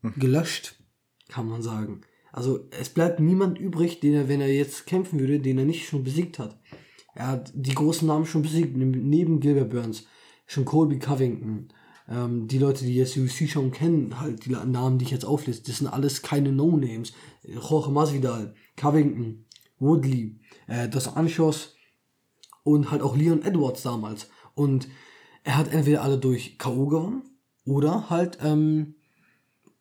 hm. gelöscht, kann man sagen. Also es bleibt niemand übrig, den er, wenn er jetzt kämpfen würde, den er nicht schon besiegt hat. Er hat die großen Namen schon besiegt, neben Gilbert Burns, schon Colby Covington, ähm, die Leute, die jetzt U F C schon kennen, halt die Namen, die ich jetzt aufliste, das sind alles keine No-Names. Jorge Masvidal, Covington, Woodley, äh, Dos Anjos, und halt auch Leon Edwards damals. Und er hat entweder alle durch K O gewonnen oder halt ähm,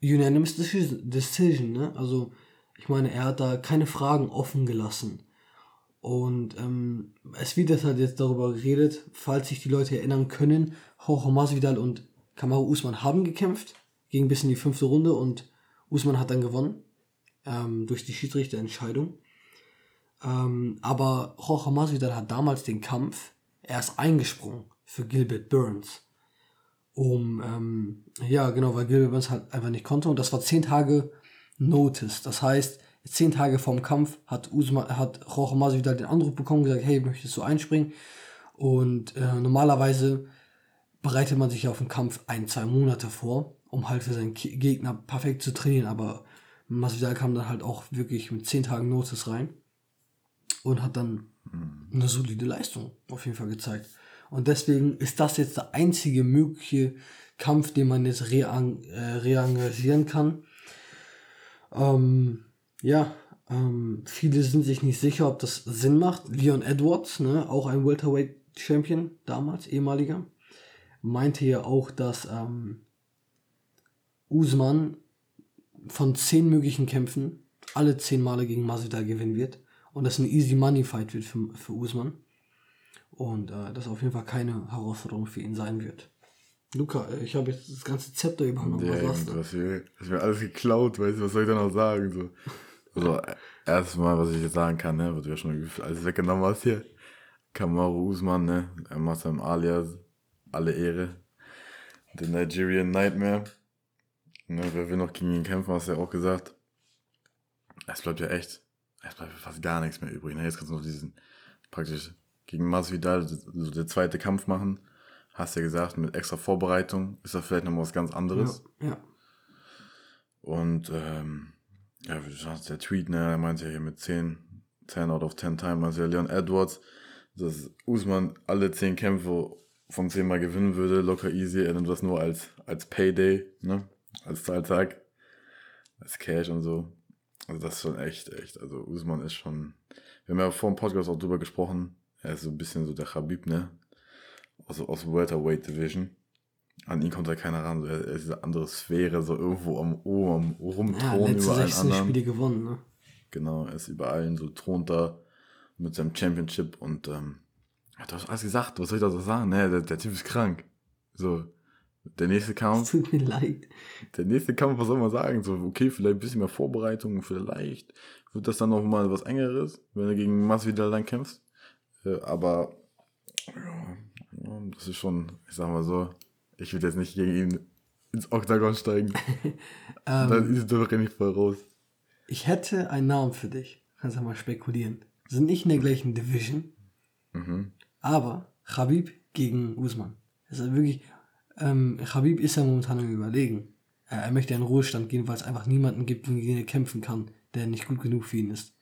Unanimous Decision. Ne? Also ich meine, er hat da keine Fragen offen gelassen. Und ähm, es wird jetzt halt jetzt darüber geredet, falls sich die Leute erinnern können, Jorge Masvidal und Kamaru Usman haben gekämpft, ging bis in die fünfte Runde und Usman hat dann gewonnen, ähm, durch die Schiedsrichterentscheidung. Ähm, aber Jorge Masvidal hat damals den Kampf erst eingesprungen für Gilbert Burns. Um, ähm, ja genau, weil Gilbert Burns halt einfach nicht konnte, und das war zehn Tage Notice. Das heißt, zehn Tage vorm Kampf hat Usman, hat Jorge Masvidal den Anruf bekommen, gesagt, hey, möchtest du einspringen? Und äh, normalerweise bereitet man sich auf den Kampf ein, zwei Monate vor, um halt für seinen Gegner perfekt zu trainieren, aber Masvidal kam dann halt auch wirklich mit zehn Tagen Notice rein und hat dann eine solide Leistung auf jeden Fall gezeigt. Und deswegen ist das jetzt der einzige mögliche Kampf, den man jetzt reang- äh, reengagieren kann. Ähm, ja, ähm, viele sind sich nicht sicher, ob das Sinn macht. Leon Edwards, ne, auch ein Welterweight-Champion damals, ehemaliger, meinte ja auch, dass ähm, Usman von zehn möglichen Kämpfen alle zehn Male gegen Masvidal gewinnen wird und das ein easy money fight wird für, für Usman und äh, das auf jeden Fall keine Herausforderung für ihn sein wird. Luca, ich habe jetzt das ganze Zepter übernommen. Yeah, was das mir alles geklaut, weißt du, was soll ich da noch sagen? So. Also erstmal, was ich jetzt sagen kann, ne, was du ja schon alles weggenommen hast hier, Kamaru Usman, ne, er macht seinem Alias alle Ehre, den Nigerian Nightmare. Ne, wer will noch gegen ihn kämpfen, hast du ja auch gesagt. Es bleibt ja echt, es bleibt fast gar nichts mehr übrig. Ne? Jetzt kannst du noch diesen, praktisch gegen Masvidal, so der zweite Kampf machen. Hast ja gesagt, mit extra Vorbereitung ist das vielleicht nochmal was ganz anderes. Ja, ja. Und, ähm, ja, wie du sagst, der Tweet, ne, er meinte ja hier mit zehn, zehn out of zehn Time, also ja Leon Edwards, dass Usman alle zehn Kämpfe von zehn Mal gewinnen würde, locker easy, er nimmt das nur als, als Payday, ne? Als Zahltag, als Cash und so. Also das ist schon echt, echt. Also Usman ist schon, wir haben ja vor dem Podcast auch drüber gesprochen, er ist so ein bisschen so der Khabib, ne? Aus, aus der Welterweight Division. An ihn kommt ja keiner ran. Er ist diese andere Sphäre, so irgendwo am Ohr, am Rumthron ja, über allen anderen. Spiele gewonnen, ne? Genau, er ist über allen so thront da mit seinem Championship und ähm, du hast alles gesagt, was soll ich da so sagen? Ne, der, der Typ ist krank. So. Der nächste Kampf. Tut mir leid. Der nächste Kampf, was soll man sagen? So, okay, vielleicht ein bisschen mehr Vorbereitung, vielleicht wird das dann nochmal was Engeres, wenn du gegen Masvidal dann kämpfst. Äh, aber ja, das ist schon, ich sag mal so, ich würde jetzt nicht gegen ihn ins Oktagon steigen. ähm, dann ist er doch nicht voll raus. Ich hätte einen Namen für dich. Kannst du mal spekulieren. Sind nicht in der gleichen Division, mhm. aber Khabib gegen Usman. Das ist wirklich. Ähm, Khabib ist ja momentan im Überlegen. Er, er möchte in den Ruhestand gehen, weil es einfach niemanden gibt, gegen den er kämpfen kann, der nicht gut genug für ihn ist.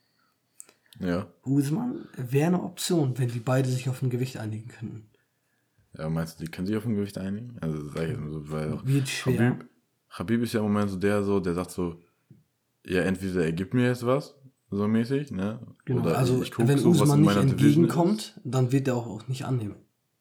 Ja. Usman wäre eine Option, wenn die beide sich auf ein Gewicht einigen könnten. Ja, meinst du, die können sich auf ein Gewicht einigen? Also, sag ich jetzt mal so, weil auch wird schwer. Khabib, Khabib ist ja im Moment so der, so, der sagt so, ja, entweder er gibt mir jetzt was, so mäßig, ne? Genau. Oder also, ich guck, wenn so, Usman nicht entgegenkommt, dann wird er auch, auch nicht annehmen.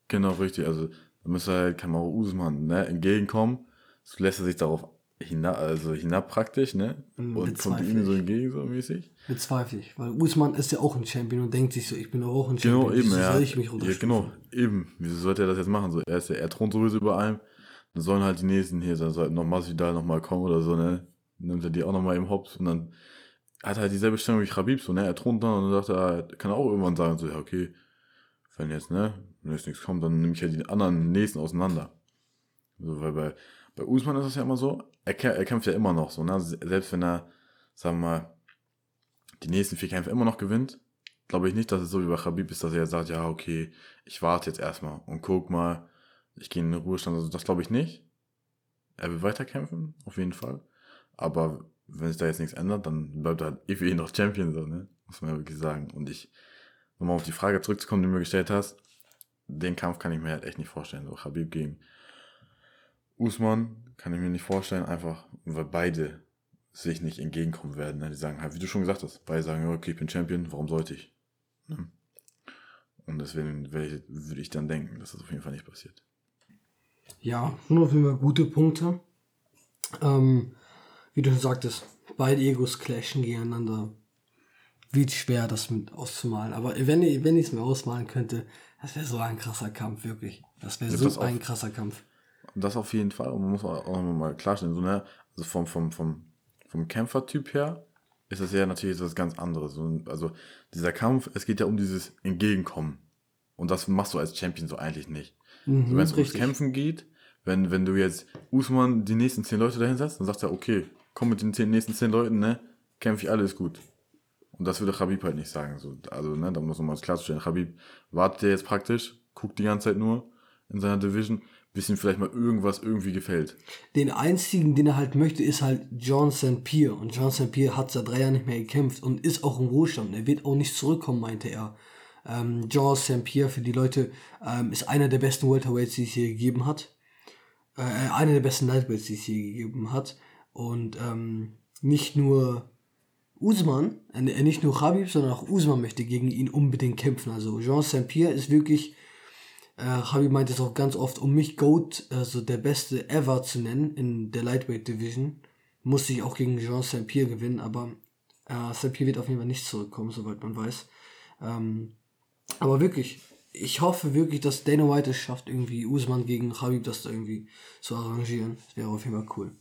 Genau, richtig. Also, da müsste halt Kamaru Usman, ne, entgegenkommen. So lässt er sich darauf hinab, also hinab praktisch, ne? Und kommt ihm so entgegen, so mäßig. Bezweifle ich, weil Usman ist ja auch ein Champion und denkt sich so, ich bin doch auch ein Champion. Genau, eben, wieso ja. soll ich mich runterstufen? Ja, genau, eben. Wieso sollte er das jetzt machen? So, er ist ja, er thront sowieso über allem. Dann sollen halt die Nächsten hier, dann soll halt noch Masvidal nochmal kommen oder so, ne? Nimmt er die auch nochmal im Hops und dann hat halt dieselbe Stellung wie Khabib, so, ne? Er thront dann und dann sagt er, er kann auch irgendwann sagen, so, ja, okay, wenn jetzt, ne? Wenn jetzt nichts kommt, dann nehme ich ja halt die anderen den nächsten auseinander. So, weil bei, bei Usman ist das ja immer so, er, er kämpft ja immer noch so, ne? Selbst wenn er, sagen wir mal, die nächsten vier Kämpfe immer noch gewinnt, glaube ich nicht, dass es so wie bei Khabib ist, dass er jetzt sagt, ja, okay, ich warte jetzt erstmal und guck mal, ich gehe in den Ruhestand. Also das glaube ich nicht. Er will weiterkämpfen, auf jeden Fall. Aber wenn sich da jetzt nichts ändert, dann bleibt er halt eh noch Champion, so, ne? Muss man ja wirklich sagen. Und ich, nochmal auf die Frage zurückzukommen, die du mir gestellt hast, den Kampf kann ich mir halt echt nicht vorstellen. So Khabib gegen Usman kann ich mir nicht vorstellen, einfach weil beide sich nicht entgegenkommen werden. Die sagen halt, wie du schon gesagt hast, beide sagen, okay, ich bin Champion, warum sollte ich? Und deswegen würde ich dann denken, dass das auf jeden Fall nicht passiert. Ja, sind auf jeden Fall gute Punkte. Ähm, wie du schon sagtest, beide Egos clashen gegeneinander. Wird schwer, das mit auszumalen. Aber wenn, wenn ich es mir ausmalen könnte, das wäre so ein krasser Kampf, wirklich. Das wäre so das ein auf, krasser Kampf. Das auf jeden Fall. Und man muss auch mal klarstellen, so, ne? Also vom, vom, vom, vom Kämpfertyp her ist das ja natürlich etwas ganz anderes. Also dieser Kampf, es geht ja um dieses Entgegenkommen. Und das machst du als Champion so eigentlich nicht. Mhm, so, wenn es ums Kämpfen geht, wenn, wenn du jetzt Usman die nächsten zehn Leute dahin setzt, dann sagt er, okay, komm mit den zehn, nächsten zehn Leuten, ne, kämpfe ich alle, ist gut. Und das würde Khabib halt nicht sagen. So, also, ne, da muss man mal klarzustellen. Khabib wartet ja jetzt praktisch, guckt die ganze Zeit nur in seiner Division, bis ihm vielleicht mal irgendwas irgendwie gefällt. Den einzigen, den er halt möchte, ist halt Jean Saint-Pierre. Und Jean Saint-Pierre hat seit drei Jahren nicht mehr gekämpft und ist auch im Ruhestand. Er wird auch nicht zurückkommen, meinte er. Ähm, Jean Saint-Pierre, für die Leute, ähm, ist einer der besten Welterweights, die es hier gegeben hat. Äh, einer der besten Lightweights, die es hier gegeben hat. Und ähm, nicht nur Usman, äh, nicht nur Khabib, sondern auch Usman möchte gegen ihn unbedingt kämpfen. Also Jean Saint-Pierre ist wirklich, äh, Khabib meint es auch ganz oft, um mich GOAT, also der Beste ever zu nennen in der Lightweight Division, musste ich auch gegen Jean Saint-Pierre gewinnen, aber äh, Saint-Pierre wird auf jeden Fall nicht zurückkommen, soweit man weiß. Ähm, aber wirklich, ich hoffe wirklich, dass Dana White es schafft, irgendwie Usman gegen Khabib das da irgendwie zu arrangieren. Das wäre auf jeden Fall cool.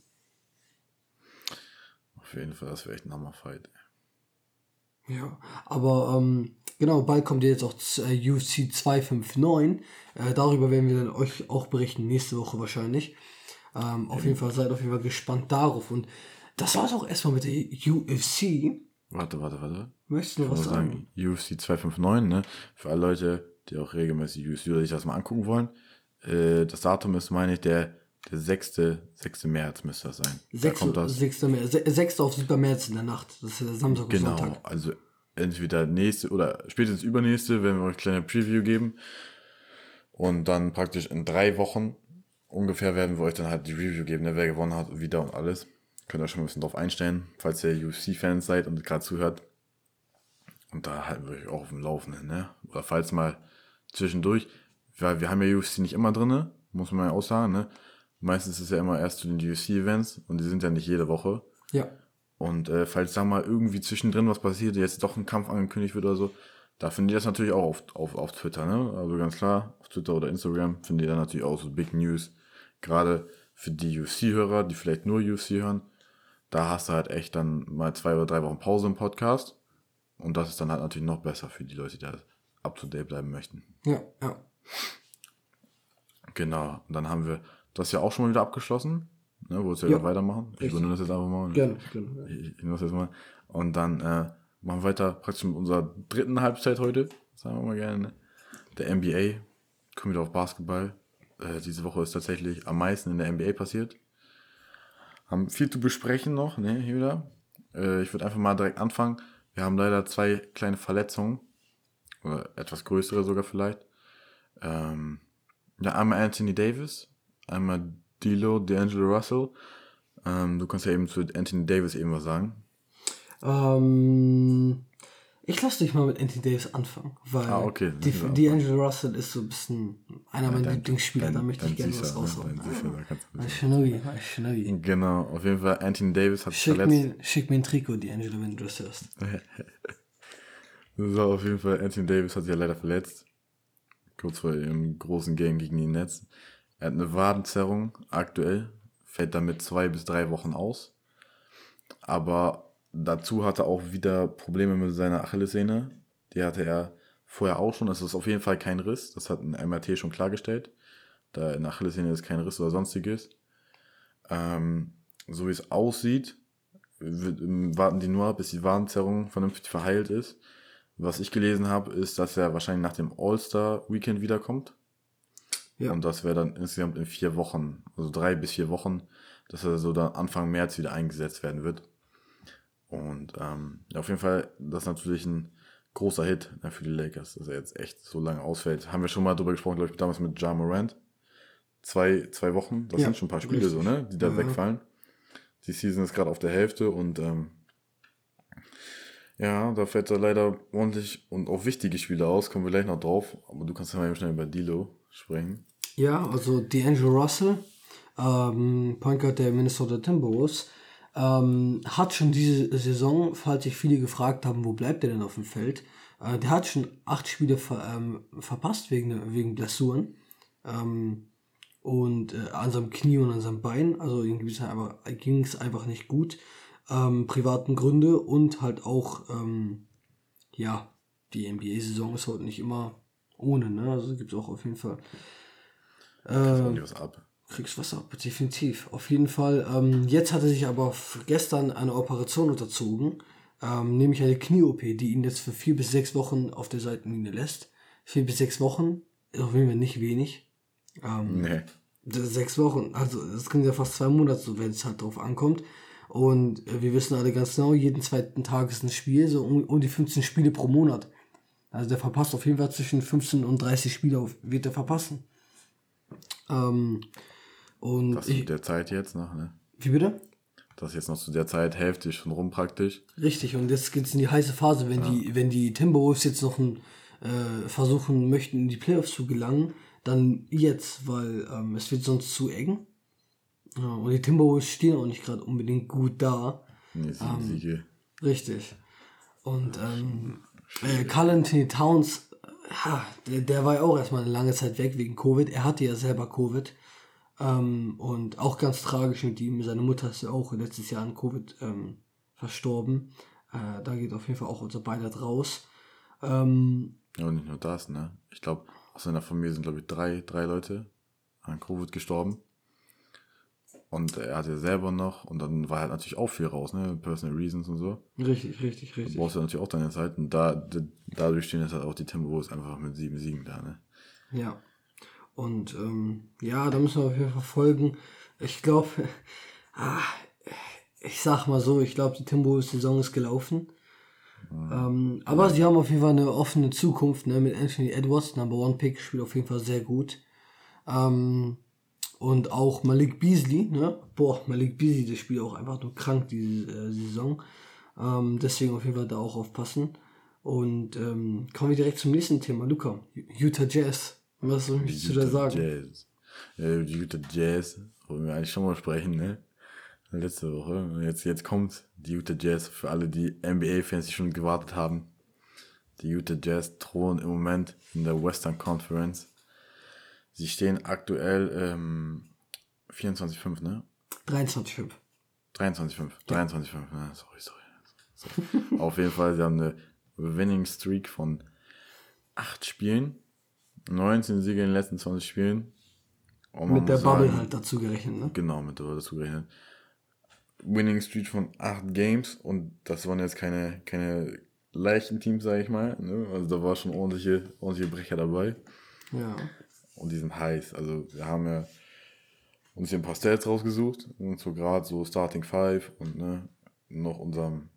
Auf jeden Fall, das wäre echt ein Hammerfight. Ja, aber ähm, genau, bald kommt jetzt auch äh, U F C zweihundertfünfundfünfzig. Äh, darüber werden wir dann euch auch berichten, nächste Woche wahrscheinlich. Ähm, auf ähm. jeden Fall, seid auf jeden Fall gespannt darauf. Und das war es auch erstmal mit der U F C. Warte, warte, warte. Möchtest du noch was sagen? U F C zweihundertfünfundfünfzig, ne? Für alle Leute, die auch regelmäßig U F C oder sich das mal angucken wollen. Äh, das Datum ist, meine ich, der... Der sechste März müsste das sein. sechster auf siebten März in der Nacht. Das ist der Samstag und Sonntag. Genau, also entweder nächste oder spätestens übernächste werden wir euch eine kleine Preview geben. Und dann praktisch in drei Wochen ungefähr werden wir euch dann halt die Review geben, wer gewonnen hat und wieder und alles. Könnt ihr euch schon ein bisschen drauf einstellen, falls ihr U F C-Fans seid und gerade zuhört. Und da halten wir euch auch auf dem Laufenden, ne? Oder falls mal zwischendurch, weil wir haben ja U F C nicht immer drin, muss man ja auch sagen, ne? Meistens ist es ja immer erst zu den U F C-Events und die sind ja nicht jede Woche. Ja. Und äh, falls da mal irgendwie zwischendrin was passiert, jetzt doch ein Kampf angekündigt wird oder so, da findet ihr das natürlich auch auf, auf, auf Twitter, ne? Also ganz klar, auf Twitter oder Instagram findet ihr dann natürlich auch so Big News. Gerade für die U F C-Hörer, die vielleicht nur U F C hören, da hast du halt echt dann mal zwei oder drei Wochen Pause im Podcast. Und das ist dann halt natürlich noch besser für die Leute, die da up to date bleiben möchten. Ja, ja. Genau, und dann haben wir das ist ja auch schon mal wieder abgeschlossen. Ne, wolltest du ja, ja weitermachen? Ich übernehme das jetzt einfach mal. Gerne, gerne. Ich, ich nehme das jetzt mal. Und dann äh, machen wir weiter praktisch mit unserer dritten Halbzeit heute. Sagen wir mal gerne. Ne? Der N B A. Kommen wir wieder auf Basketball. Äh, diese Woche ist tatsächlich am meisten in der N B A passiert. Haben viel zu besprechen noch. Ne, hier wieder. Äh, ich würde einfach mal direkt anfangen. Wir haben leider zwei kleine Verletzungen. Oder etwas größere sogar vielleicht. Ähm, ja, einmal Anthony Davis. Einmal D'Lo, D'Angelo Russell. Ähm, du kannst ja eben zu Anthony Davis eben was sagen. Ähm, ich lasse dich mal mit Anthony Davis anfangen, weil ah, okay. D'Angelo Russell ist so ein bisschen einer ja, meiner dann, Lieblingsspieler, dann, da möchte ich gerne was rausholen. Ja, genau, auf jeden Fall, Anthony Davis hat schick verletzt. Mir, schick mir ein Trikot, D'Angelo, wenn du das hörst. So, auf jeden Fall, Anthony Davis hat sich ja leider verletzt. Kurz vor ihrem großen Game gegen die Nets. Er hat eine Wadenzerrung aktuell, fällt damit zwei bis drei Wochen aus. Aber dazu hat er auch wieder Probleme mit seiner Achillessehne. Die hatte er vorher auch schon. Das ist auf jeden Fall kein Riss. Das hat ein M R T schon klargestellt. Da in der Achillessehne ist kein Riss oder sonstiges. Ähm, so wie es aussieht, warten die nur, bis die Wadenzerrung vernünftig verheilt ist. Was ich gelesen habe, ist, dass er wahrscheinlich nach dem All-Star-Weekend wiederkommt. Ja. Und das wäre dann insgesamt in vier Wochen, also drei bis vier Wochen, dass er so dann Anfang März wieder eingesetzt werden wird. Und ähm, ja, auf jeden Fall, das ist natürlich ein großer Hit ne, für die Lakers, dass er jetzt echt so lange ausfällt. Haben wir schon mal drüber gesprochen, glaube ich, damals mit Ja Morant. Zwei, zwei Wochen, das ja, sind schon ein paar Spiele richtig. So, ne, die da ja. wegfallen. Die Season ist gerade auf der Hälfte und ähm, Ja, da fällt er leider ordentlich und auch wichtige Spieler aus, kommen wir gleich noch drauf, aber du kannst ja mal eben schnell über D'Lo sprechen. Ja, also D'Angelo Russell, ähm, Point Guard der Minnesota Timberwolves, ähm, hat schon diese Saison, falls sich viele gefragt haben, wo bleibt der denn auf dem Feld, äh, der hat schon acht Spiele ver- ähm, verpasst wegen, wegen Blessuren ähm, und äh, an seinem Knie und an seinem Bein, also irgendwie ging es einfach nicht gut. Ähm, privaten Gründe und halt auch, ähm, ja, die N B A-Saison ist heute nicht immer ohne, ne? Also gibt es auch auf jeden Fall. Äh, kriegst du was ab. Kriegst was ab, definitiv. Auf jeden Fall. Ähm, jetzt hat er sich aber gestern eine Operation unterzogen, ähm, nämlich eine Knie-O P, die ihn jetzt für vier bis sechs Wochen auf der Seitenlinie lässt. Vier bis sechs Wochen, auf jeden Fall nicht wenig. Ähm, nee. Sechs Wochen, also das können ja fast zwei Monate, so wenn es halt drauf ankommt. Und wir wissen alle ganz genau, jeden zweiten Tag ist ein Spiel, so um, um die fünfzehn Spiele pro Monat. Also der verpasst auf jeden Fall zwischen fünfzehn und dreißig Spiele, auf, wird er verpassen. Ähm, und das ich, zu der Zeit jetzt noch, ne? Wie bitte? Das ist jetzt noch zu der Zeit, Hälfte schon rum praktisch. Richtig, und jetzt geht es in die heiße Phase, wenn, ja. die, wenn die Timberwolves jetzt noch ein, äh, versuchen möchten, in die Playoffs zu gelangen, dann jetzt, weil ähm, es wird sonst zu eng. Ja, und die Timberwolves stehen auch nicht gerade unbedingt gut da. Nee, sieben ähm, Siege. Richtig. Und ähm, äh, Karl Anthony Towns, ha, der, der war ja auch erstmal eine lange Zeit weg wegen Covid. Er hatte ja selber Covid. Ähm, und auch ganz tragisch mit ihm. Seine Mutter ist ja auch letztes Jahr an Covid ähm, verstorben. Äh, da geht auf jeden Fall auch unser Beileid raus. Ähm, ja, und nicht nur das, ne? Ich glaube, aus seiner Familie sind, glaube ich, drei, drei Leute an Covid gestorben. Und er hatte selber noch, und dann war halt natürlich auch viel raus, ne? Personal Reasons und so. Richtig, richtig, richtig. Da brauchst du natürlich auch deine Zeit. Und da, da, dadurch stehen jetzt halt auch die Timberwolves einfach mit sieben Siegen da, ne? Ja. Und ähm, ja, da müssen wir auf jeden Fall folgen. Ich glaube, ah, ich sag mal so, ich glaube, die Timberwolves-Saison ist gelaufen. Mhm. Ähm, aber ja. Sie haben auf jeden Fall eine offene Zukunft, ne? Mit Anthony Edwards, Number One Pick, spielt auf jeden Fall sehr gut. Ähm... Und auch Malik Beasley, ne? Boah, Malik Beasley, der spielt auch einfach nur krank diese äh, Saison. Ähm, deswegen auf jeden Fall da auch aufpassen. Und ähm, kommen wir direkt zum nächsten Thema, Luca. Utah Jazz. Was soll ich zu da sagen? Jazz. Ja, die Utah Jazz, wollen wir eigentlich schon mal sprechen, ne? Letzte Woche. Und jetzt, jetzt kommt die Utah Jazz für alle, die N B A-Fans, die schon gewartet haben. Die Utah Jazz drohen im Moment in der Western Conference. Sie stehen aktuell ähm, vierundzwanzig Komma fünf, ne? dreiundzwanzig Komma fünf. dreiundzwanzig Komma fünf. Ja. dreiundzwanzig Komma fünf, ne? Sorry, sorry. sorry. Auf jeden Fall, sie haben eine Winning Streak von acht Spielen. neunzehn Siege in den letzten zwanzig Spielen. Mit der Bubble sagen, halt dazu gerechnet, ne? Genau, mit der Bubble dazu gerechnet. Winning Streak von acht Games. Und das waren jetzt keine, keine leichten Teams, sag ich mal. Ne? Also da war schon ordentliche, ordentliche Brecher dabei. Ja. Und die sind heiß. Also wir haben ja uns hier ein paar Stats rausgesucht und so gerade so Starting Five und ne, noch unserem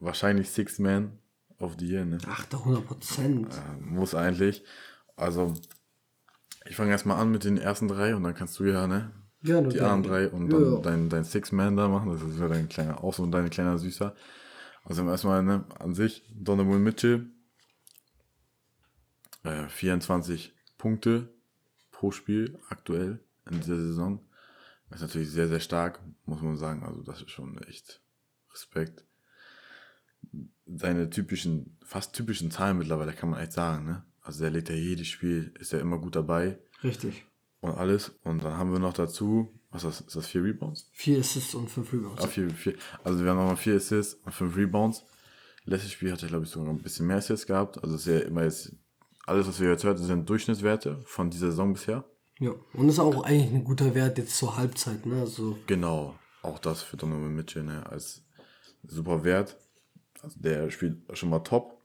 wahrscheinlich Sixth Man of the Year. Ne? Ach, da hundert Prozent. Äh, muss eigentlich. Also ich fange erstmal an mit den ersten drei und dann kannst du ja, ne? Ja, die anderen drei und ja. dann dein, dein Sixth Man da machen. Das ist ja dein kleiner, auch so ein dein kleiner Süßer. Also erstmal, ne, an sich Donovan Mitchell. Äh, vierundzwanzig Punkte pro Spiel aktuell in dieser Saison. Das ist natürlich sehr, sehr stark, muss man sagen. Also das ist schon echt Respekt. Seine typischen, fast typischen Zahlen mittlerweile, kann man echt sagen, ne? Also der legt ja jedes Spiel, ist ja immer gut dabei. Richtig. Und alles. Und dann haben wir noch dazu, was ist das? Ist das vier Rebounds? Vier Assists und fünf Rebounds. Ah, vier, vier. Also wir haben nochmal vier Assists und fünf Rebounds. Letztes Spiel hat er, glaube ich, sogar ein bisschen mehr Assists gehabt. Also ist ja immer jetzt... Alles, was wir jetzt hört, sind Durchschnittswerte von dieser Saison bisher. Ja, und ist auch eigentlich ein guter Wert jetzt zur Halbzeit, ne? Also genau, auch das für Donovan Mitchell, ne? Als super Wert. Also der spielt schon mal top.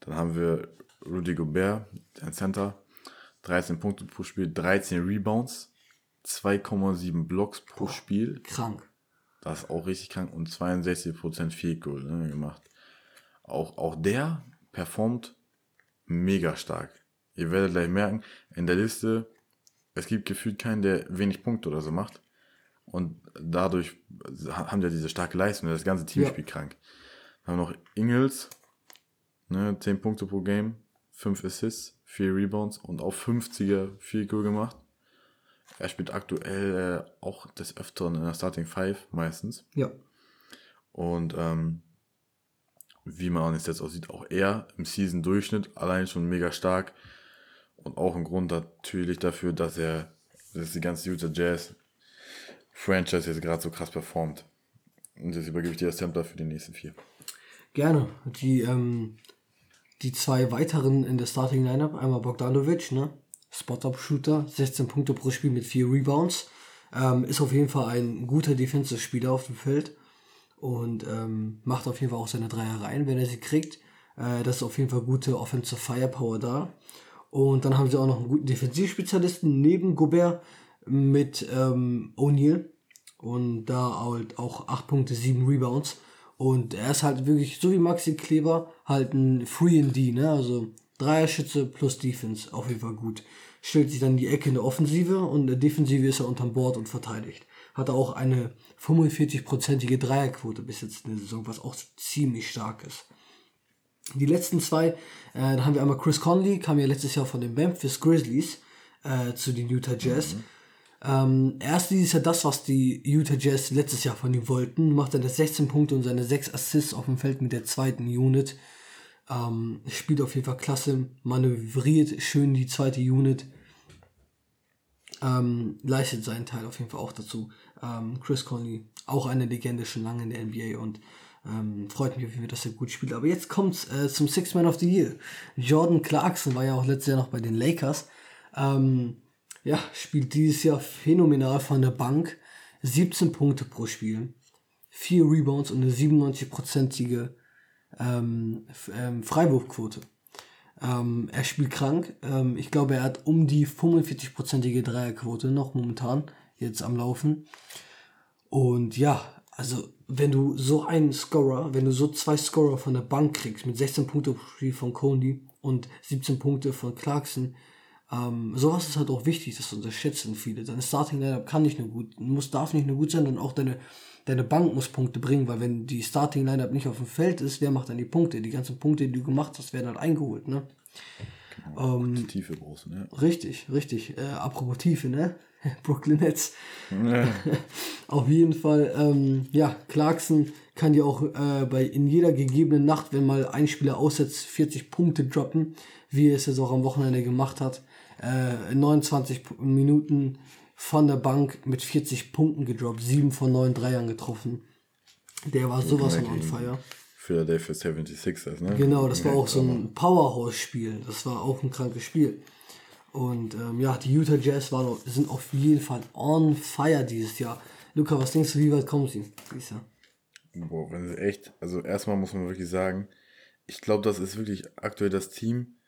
Dann haben wir Rudy Gobert, der Center. dreizehn Punkte pro Spiel, dreizehn Rebounds, zwei Komma sieben Blocks pro Boah, Spiel. Krank. Das ist auch richtig krank. Und zweiundsechzig Prozent Field Goal, ne, gemacht. Auch, auch der performt mega stark. Ihr werdet gleich merken, in der Liste, es gibt gefühlt keinen, der wenig Punkte oder so macht. Und dadurch haben die ja diese starke Leistung. Das ganze Team ja. spielt krank. Haben noch Ingles, ne, zehn Punkte pro Game, fünf Assists, vier Rebounds und auf fünfziger Field Goal gemacht. Er spielt aktuell äh, auch des Öfteren in der Starting Five meistens. Ja. Und ähm, wie man es jetzt auch sieht, auch er im Season-Durchschnitt allein schon mega stark. Und auch ein Grund natürlich dafür, dass er, dass die ganze Utah Jazz-Franchise jetzt gerade so krass performt. Und jetzt übergebe ich dir das Templar für die nächsten vier. Gerne. Die, ähm, die zwei weiteren in der Starting Lineup, einmal Bogdanovic, ne? Spot-Up-Shooter, sechzehn Punkte pro Spiel mit vier Rebounds. Ähm, ist auf jeden Fall ein guter Defensive-Spieler auf dem Feld und ähm, macht auf jeden Fall auch seine Dreier rein, wenn er sie kriegt. Äh, das ist auf jeden Fall gute Offensive Firepower da. Und dann haben sie auch noch einen guten Defensivspezialisten neben Gobert mit ähm, O'Neale. Und da halt auch acht Punkte, sieben Rebounds. Und er ist halt wirklich, so wie Maxi Kleber, halt ein Three and D, ne? Also Dreierschütze plus Defense, auf jeden Fall gut. Stellt sich dann die Ecke in der Offensive und in der Defensive ist er unterm Board und verteidigt. Hat er auch eine fünfundvierzig-prozentige Dreierquote bis jetzt in der Saison, was auch ziemlich stark ist. Die letzten zwei, äh, dann haben wir einmal Chris Conley, kam ja letztes Jahr von den Memphis Grizzlies äh, zu den Utah Jazz. Mhm. Ähm, erstens ist ja das, was die Utah Jazz letztes Jahr von ihm wollten. Macht dann das sechzehn Punkte und seine sechs Assists auf dem Feld mit der zweiten Unit. Ähm, spielt auf jeden Fall klasse, manövriert schön die zweite Unit. Ähm, leistet seinen Teil auf jeden Fall auch dazu. Ähm, Chris Conley, auch eine Legende schon lange in der N B A und Ähm, freut mich auf jeden Fall, dass er gut spielt. Aber jetzt kommt's äh, zum Sixth Man of the Year. Jordan Clarkson war ja auch letztes Jahr noch bei den Lakers. Ähm, ja, spielt dieses Jahr phänomenal von der Bank. siebzehn Punkte pro Spiel, vier Rebounds und eine siebenundneunzig-prozentige ähm, F- ähm, Freiwurfquote. Ähm, er spielt krank. Ähm, ich glaube, er hat um die fünfundvierzig-prozentige Dreierquote noch momentan jetzt am Laufen. Und ja, also wenn du so einen Scorer, wenn du so zwei Scorer von der Bank kriegst, mit sechzehn Punkte pro Spiel von Conley und siebzehn Punkte von Clarkson, ähm, sowas ist halt auch wichtig, das unterschätzen viele. Deine Starting-Lineup kann nicht nur gut, muss, darf nicht nur gut sein, sondern auch deine, deine Bank muss Punkte bringen, weil wenn die Starting-Lineup nicht auf dem Feld ist, wer macht dann die Punkte? Die ganzen Punkte, die du gemacht hast, werden halt eingeholt, ne? Genau, ähm, Tiefe groß, ne? Richtig, richtig. Äh, apropos Tiefe, ne? Brooklyn Nets. Nee. Auf jeden Fall, ähm, ja, Clarkson kann ja auch äh, bei in jeder gegebenen Nacht, wenn mal ein Spieler aussetzt, vierzig Punkte droppen, wie er es jetzt auch am Wochenende gemacht hat. Äh, neunundzwanzig Minuten von der Bank mit vierzig Punkten gedroppt, sieben von neun Dreiern getroffen. Der war sowas von on fire. Philadelphia seventy-sixers, ne? Genau, das war auch so ein Powerhouse-Spiel. Das war auch ein krankes Spiel. Und ähm, ja, die Utah Jazz waren, sind auf jeden Fall on fire dieses Jahr. Luca, was denkst du, wie weit kommen sie dieses Jahr? Boah, das ist echt, also erstmal muss man wirklich sagen, ich glaube, das ist wirklich aktuell das Team,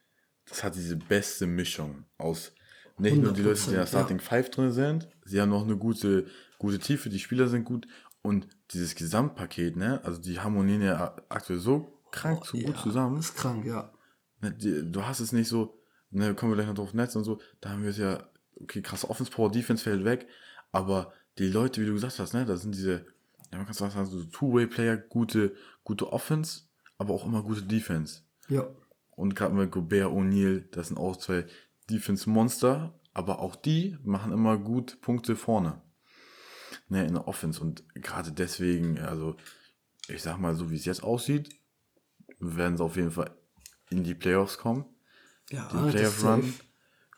das hat diese beste Mischung aus, nicht nur die Leute, die in der Starting Five ja. drin sind, sie haben noch eine gute, gute Tiefe, die Spieler sind gut und dieses Gesamtpaket, ne, also die harmonieren ja aktuell so krank, oh, so gut ja, zusammen. Ist krank, ja. Du hast es nicht so, ne, kommen wir gleich noch drauf, Netz und so, da haben wir es ja, okay, krass, Offense Power, Defense fällt weg, aber die Leute, wie du gesagt hast, ne, da sind diese, ja, man kann sagen, so Two-Way-Player, gute, gute Offense, aber auch immer gute Defense. Ja. Und gerade mit Gobert, O'Neale, das sind auch zwei Defense-Monster, aber auch die machen immer gut Punkte vorne, ne, in der Offense und gerade deswegen, also, ich sag mal, so wie es jetzt aussieht, werden sie auf jeden Fall in die Playoffs kommen. Ja, den Playoff-Run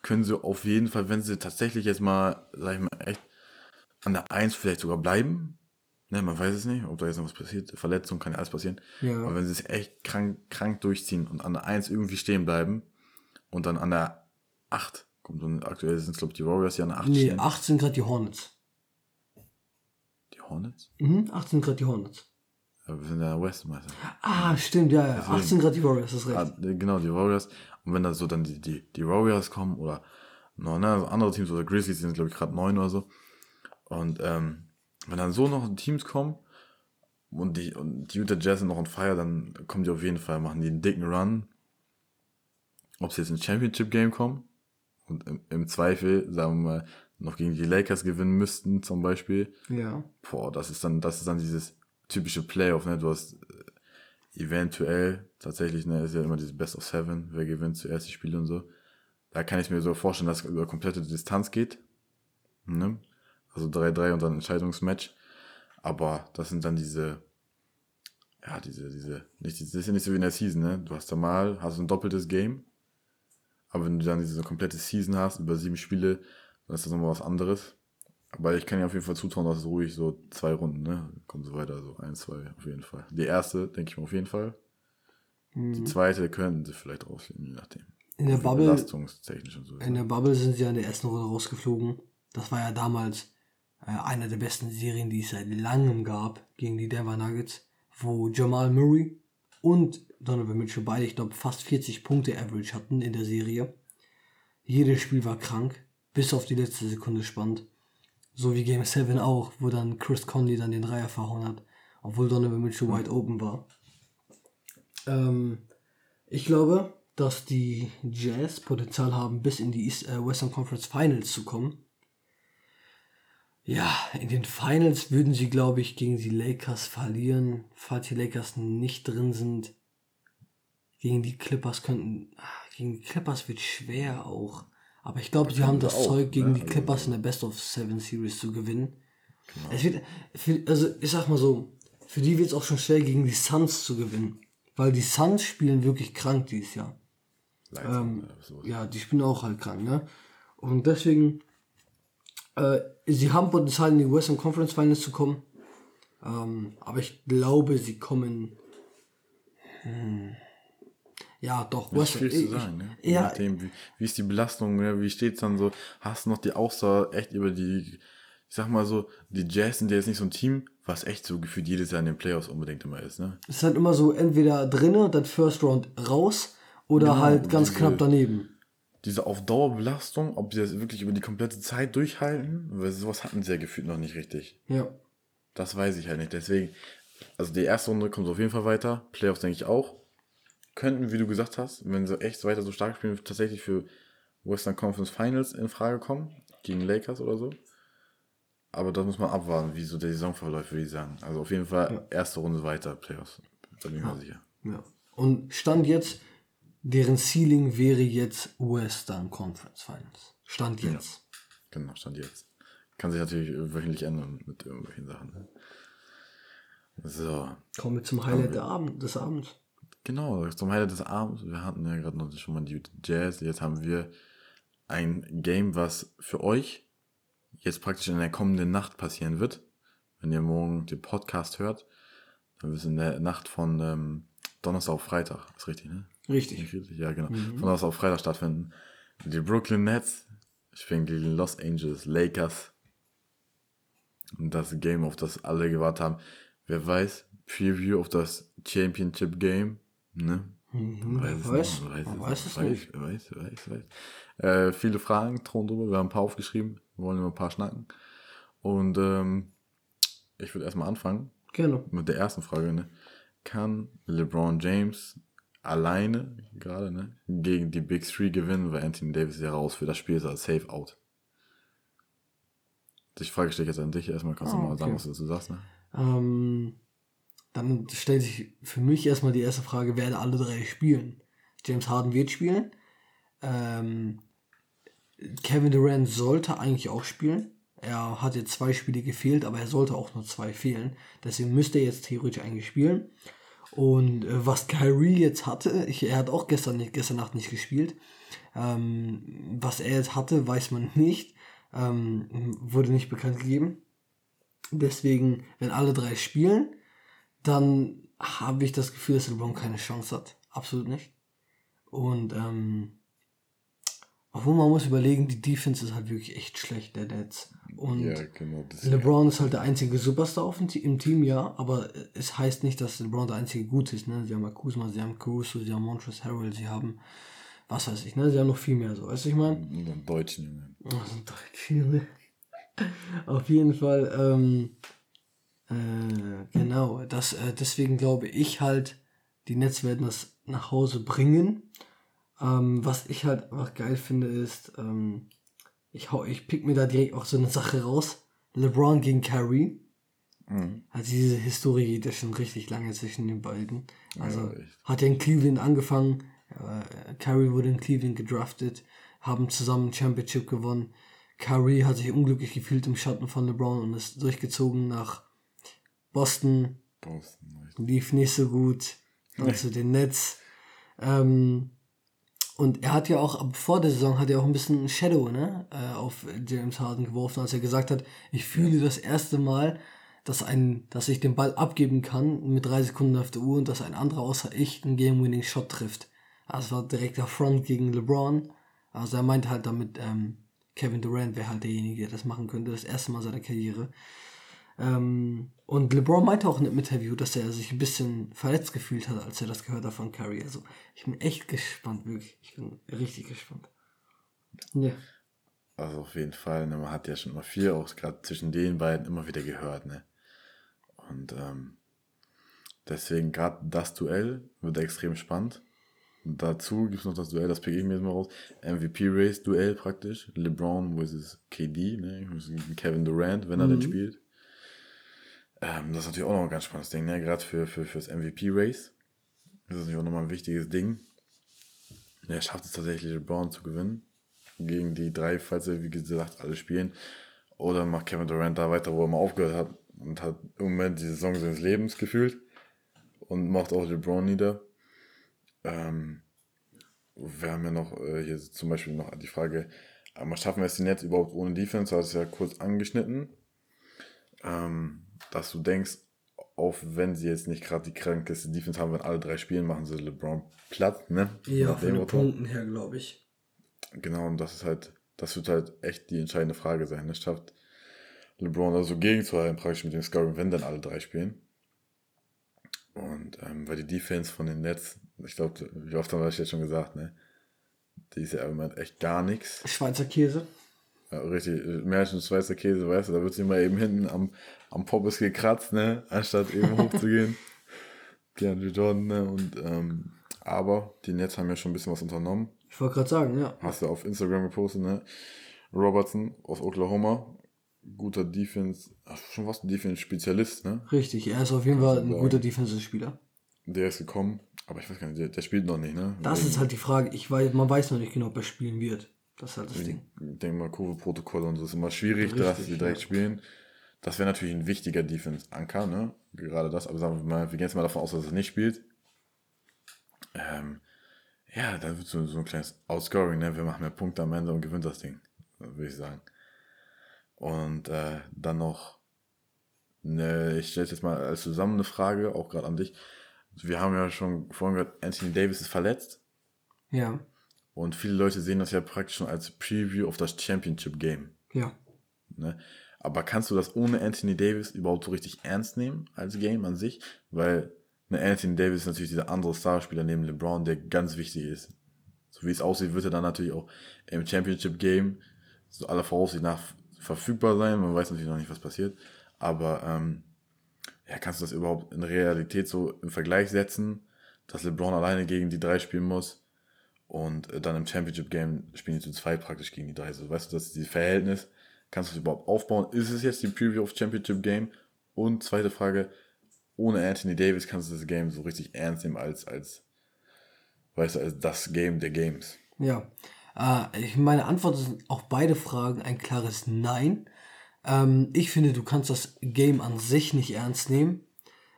können sie auf jeden Fall, wenn sie tatsächlich jetzt mal, sag ich mal, echt an der eins vielleicht sogar bleiben. Ne, man weiß es nicht, ob da jetzt noch was passiert. Verletzung kann ja alles passieren. Ja. Aber wenn sie es echt krank, krank durchziehen und an der eins irgendwie stehen bleiben und dann an der acht kommt, und aktuell sind es, glaube ich, die Warriors, die an der acht nee, stehen. Nee, acht sind gerade die Hornets. Die Hornets? Mhm, acht sind gerade die Hornets. Ja, wir sind ja Westmeister. Ah, stimmt, ja, ja. Deswegen, achtzehn Grad die Warriors, das ist recht. Ah, genau, die Warriors. Und wenn da so dann die, die, die Warriors kommen oder noch, ne, also andere Teams oder Grizzlies, die sind, glaube ich, gerade neun oder so. Und ähm, wenn dann so noch Teams kommen und die, und die Utah Jazz sind noch on fire, dann kommen die auf jeden Fall, machen die einen dicken Run. Ob sie jetzt ins Championship-Game kommen und im, im Zweifel, sagen wir mal, noch gegen die Lakers gewinnen müssten zum Beispiel. Ja. Boah, das ist dann, das ist dann dieses typische Playoff, ne? Du hast eventuell tatsächlich, ne, ist ja immer dieses Best of Seven, wer gewinnt zuerst die Spiele und so. Da kann ich mir so vorstellen, dass es über komplette Distanz geht. Ne? Also drei drei und dann Entscheidungsmatch. Aber das sind dann diese, ja, diese, diese, nicht, das ist ja nicht so wie in der Season, ne? Du hast da mal, hast ein doppeltes Game. Aber wenn du dann diese so komplette Season hast, über sieben Spiele, dann ist das nochmal was anderes. Aber ich kann dir auf jeden Fall zutrauen, dass es ruhig so zwei Runden, ne? Kommen so weiter, so ein, zwei, auf jeden Fall. Die erste, denke ich mal, auf jeden Fall. Mhm. Die zweite können sie vielleicht rausfinden, je nachdem. In der Bubble, belastungstechnisch und so. In der Bubble sind sie ja in der ersten Runde rausgeflogen. Das war ja damals äh, einer der besten Serien, die es seit langem gab, gegen die Denver Nuggets, wo Jamal Murray und Donovan Mitchell beide, ich glaube, fast vierzig Punkte Average hatten in der Serie. Jedes Spiel war krank, bis auf die letzte Sekunde spannend. So wie Game sieben auch, wo dann Chris Conley dann den Dreier verhauen hat, obwohl Donovan Mitchell wide open war. Ähm, ich glaube, dass die Jazz Potenzial haben, bis in die East, äh, Western Conference Finals zu kommen. Ja, in den Finals würden sie, glaube ich, gegen die Lakers verlieren, falls die Lakers nicht drin sind. Gegen die Clippers könnten, gegen die Clippers wird schwer auch. Aber ich glaube, sie haben das auch, Zeug, gegen ne? die Clippers in der Best-of-Seven-Series zu gewinnen. Genau. Es wird, also ich sag mal so, für die wird es auch schon schwer, gegen die Suns zu gewinnen. Weil die Suns spielen wirklich krank dieses Jahr. Ähm, ja, die spielen auch halt krank, ne? Und deswegen, äh, sie haben Potenzial, in die Western Conference Finals zu kommen. Ähm, aber ich glaube, sie kommen... Hm, Ja, doch. Das ist viel zu sagen, ne? Ja. Je nachdem, wie, wie ist die Belastung, ne? Wie steht's dann so? Hast du noch die Aussage echt über die, ich sag mal so, die Jazz sind ja jetzt nicht so ein Team, was echt so gefühlt jedes Jahr in den Playoffs unbedingt immer ist, ne? Es ist halt immer so, entweder drinnen, dann First Round raus oder ja, halt ganz diese, knapp daneben. Diese auf Dauerbelastung, ob sie das wirklich über die komplette Zeit durchhalten, weil sowas hatten sie ja gefühlt noch nicht richtig. Ja. Das weiß ich halt nicht, deswegen, also die erste Runde kommt auf jeden Fall weiter, Playoffs denke ich auch. Könnten, wie du gesagt hast, wenn sie echt weiter so stark spielen, tatsächlich für Western Conference Finals in Frage kommen, gegen Lakers oder so. Aber da muss man abwarten, wie so der Saisonverlauf, würde ich sagen. Also auf jeden Fall ja. Erste Runde weiter, Playoffs. Da bin ich ja. mir sicher. Ja. Und Stand jetzt, deren Ceiling wäre jetzt Western Conference Finals. Stand jetzt. Ja. Genau, Stand jetzt. Kann sich natürlich wöchentlich ändern mit irgendwelchen Sachen. Ne? So. Kommen wir zum Highlight der Abend, des Abends. Genau, zum Highlight des Abends. Wir hatten ja gerade noch schon mal die Jazz. Jetzt haben wir ein Game, was für euch jetzt praktisch in der kommenden Nacht passieren wird. Wenn ihr morgen den Podcast hört, dann ist in der Nacht von ähm, Donnerstag auf Freitag. Ist richtig, ne? Richtig. Ja, genau. Mhm. Von Donnerstag auf Freitag stattfinden. Die Brooklyn Nets spielen gegen die Los Angeles Lakers. Und das Game, auf das alle gewartet haben. Wer weiß, Preview auf das Championship Game. Ne? Mhm, weiß weiß, noch, weiß, weiß es nicht. Weiß, weiß, weiß, weiß. Äh, viele Fragen drohen drüber. Wir haben ein paar aufgeschrieben. Wir wollen immer ein paar schnacken. Und ähm, ich würde erstmal anfangen. Genau. Mit der ersten Frage. Ne? Kann LeBron James alleine gerade ne, gegen die Big Three gewinnen, weil Anthony Davis ja raus für das Spiel ist als Safe Out? Die Frage stelle ich jetzt an dich. Erstmal kannst oh, du mal okay. sagen, was du sagst. Ne? Ähm... Um Dann stellt sich für mich erstmal die erste Frage, werden alle drei spielen? James Harden wird spielen. Ähm, Kevin Durant sollte eigentlich auch spielen. Er hat jetzt zwei Spiele gefehlt, aber er sollte auch nur zwei fehlen. Deswegen müsste er jetzt theoretisch eigentlich spielen. Und äh, was Kyrie jetzt hatte, ich, er hat auch gestern, nicht, gestern Nacht nicht gespielt. Ähm, was er jetzt hatte, weiß man nicht. Ähm, wurde nicht bekannt gegeben. Deswegen, wenn alle drei spielen, dann habe ich das Gefühl, dass LeBron keine Chance hat. Absolut nicht. Und, ähm, obwohl man muss überlegen, die Defense ist halt wirklich echt schlecht, der Nets. Und ja, genau, LeBron ist halt der einzige Superstar auf dem, im Team, ja, aber es heißt nicht, dass LeBron der einzige Gute ist, ne. Sie haben ja Kuzma, sie haben Caruso, sie haben Montrezl Harrell, sie haben, was weiß ich, ne, sie haben noch viel mehr, so, weißt du, ich meine? So ein deutschen Junge. Ach, so ein deutschen Junge. Auf jeden Fall, ähm, genau, das, äh, deswegen glaube ich halt, die Nets werden das nach Hause bringen. Ähm, was ich halt einfach geil finde ist, ähm, ich, hau, ich pick mir da direkt auch so eine Sache raus. LeBron gegen Kyrie. Mhm. Also diese Historie geht ja schon richtig lange zwischen den beiden. Also ja, hat er in Cleveland angefangen, äh, Curry wurde in Cleveland gedraftet, haben zusammen ein Championship gewonnen. Curry hat sich unglücklich gefühlt im Schatten von LeBron und ist durchgezogen nach Boston. Boston nicht. Lief nicht so gut. Dann nee. zu den Nets. Ähm, und er hat ja auch, vor der Saison hat er auch ein bisschen ein Shadow, ne, auf James Harden geworfen, als er gesagt hat, ich fühle das erste Mal, dass ein, dass ich den Ball abgeben kann mit drei Sekunden auf der Uhr und dass ein anderer außer ich einen Game-Winning-Shot trifft. Also war direkter Front gegen LeBron. Also er meinte halt damit, ähm, Kevin Durant wäre halt derjenige, der das machen könnte, das erste Mal seiner Karriere. Ähm, und LeBron meinte auch in einem Interview, dass er sich ein bisschen verletzt gefühlt hat, als er das gehört hat von Curry. Also ich bin echt gespannt, wirklich. Ich bin richtig gespannt. Ja. Also auf jeden Fall, man hat ja schon mal viel, auch gerade zwischen den beiden, immer wieder gehört, ne? Und ähm, deswegen gerade das Duell wird extrem spannend. Dazu gibt es noch das Duell, das pick ich mir jetzt mal raus. M V P-Race-Duell praktisch. LeBron versus K D, ne? Kevin Durant, wenn er mhm. denn spielt. Ähm, das ist natürlich auch noch ein ganz spannendes Ding, ne? Gerade für, für, für das M V P-Race. Das ist natürlich auch nochmal ein wichtiges Ding. Er schafft es tatsächlich, LeBron zu gewinnen. Gegen die drei, falls er, wie gesagt, alle spielen. Oder macht Kevin Durant da weiter, wo er mal aufgehört hat. Und hat im Moment die Saison seines Lebens gefühlt. Und macht auch LeBron nieder. Ähm, wir haben ja noch äh, hier zum Beispiel noch die Frage, ähm, schaffen wir es die Nets überhaupt ohne Defense? Du hast es ja kurz angeschnitten, ähm, dass du denkst, auch wenn sie jetzt nicht gerade die krankeste Defense haben, wenn alle drei spielen, machen sie LeBron platt, ne? Ja, von den Punkten her, glaube ich. Genau, und das ist halt, das wird halt echt die entscheidende Frage sein, ne? Schafft LeBron da so gegenzuhalten, praktisch mit dem Scoring, wenn dann alle drei spielen? Und ähm, weil die Defense von den Nets, ich glaube, wie oft haben wir das jetzt schon gesagt, ne? Die ist ja im Moment echt gar nichts. Schweizer Käse. Ja, richtig. Mehr als ein Schweizer Käse, weißt du, da wird sie mal eben hinten am, am Poppes gekratzt, ne? Anstatt eben hochzugehen. Die haben die Jordan, ne? Und, ähm, aber die Nets haben ja schon ein bisschen was unternommen. Ich wollte gerade sagen, ja. Hast du auf Instagram gepostet, ne? Robertson aus Oklahoma. Guter Defense, ach, schon fast ein Defense-Spezialist, ne? Richtig, er ist auf jeden Fall ein guter Defensive-Spieler. Der ist gekommen, aber ich weiß gar nicht, der, der spielt noch nicht, ne? Das Wegen, ist halt die Frage, ich weiß, man weiß noch nicht genau, ob er spielen wird. Das ist halt das Ding. Ich denke mal, Kurve-Protokoll und so ist immer schwierig, dass sie direkt ja. spielen. Das wäre natürlich ein wichtiger Defense-Anker, ne? Gerade das, aber sagen wir mal, wir gehen jetzt mal davon aus, dass er nicht spielt. Ähm, ja, dann wird so, so ein kleines Outscoring, ne? Wir machen mehr Punkte am Ende und gewinnen das Ding, würde ich sagen. Und äh, dann noch, ne, ich stelle jetzt mal als zusammen eine Frage, auch gerade an dich. Wir haben ja schon vorhin gehört, Anthony Davis ist verletzt. Ja. Und viele Leute sehen das ja praktisch schon als Preview auf das Championship-Game. Ja. Ne? Aber kannst du das ohne Anthony Davis überhaupt so richtig ernst nehmen als Game an sich? Weil ne, Anthony Davis ist natürlich dieser andere Starspieler neben LeBron, der ganz wichtig ist. So wie es aussieht, wird er dann natürlich auch im Championship-Game so aller Voraussicht nach verfügbar sein, man weiß natürlich noch nicht, was passiert, aber ähm, ja, kannst du das überhaupt in Realität so im Vergleich setzen, dass LeBron alleine gegen die drei spielen muss und äh, dann im Championship-Game spielen die zu zweit praktisch gegen die drei, so weißt du, das ist dieses Verhältnis, kannst du das überhaupt aufbauen, ist es jetzt die Preview auf Championship-Game? Und zweite Frage, ohne Anthony Davis kannst du das Game so richtig ernst nehmen als, als weißt du, als das Game der Games. Ja, Ah, ich meine Antwort sind auf beide Fragen ein klares Nein. Ähm, ich finde, du kannst das Game an sich nicht ernst nehmen.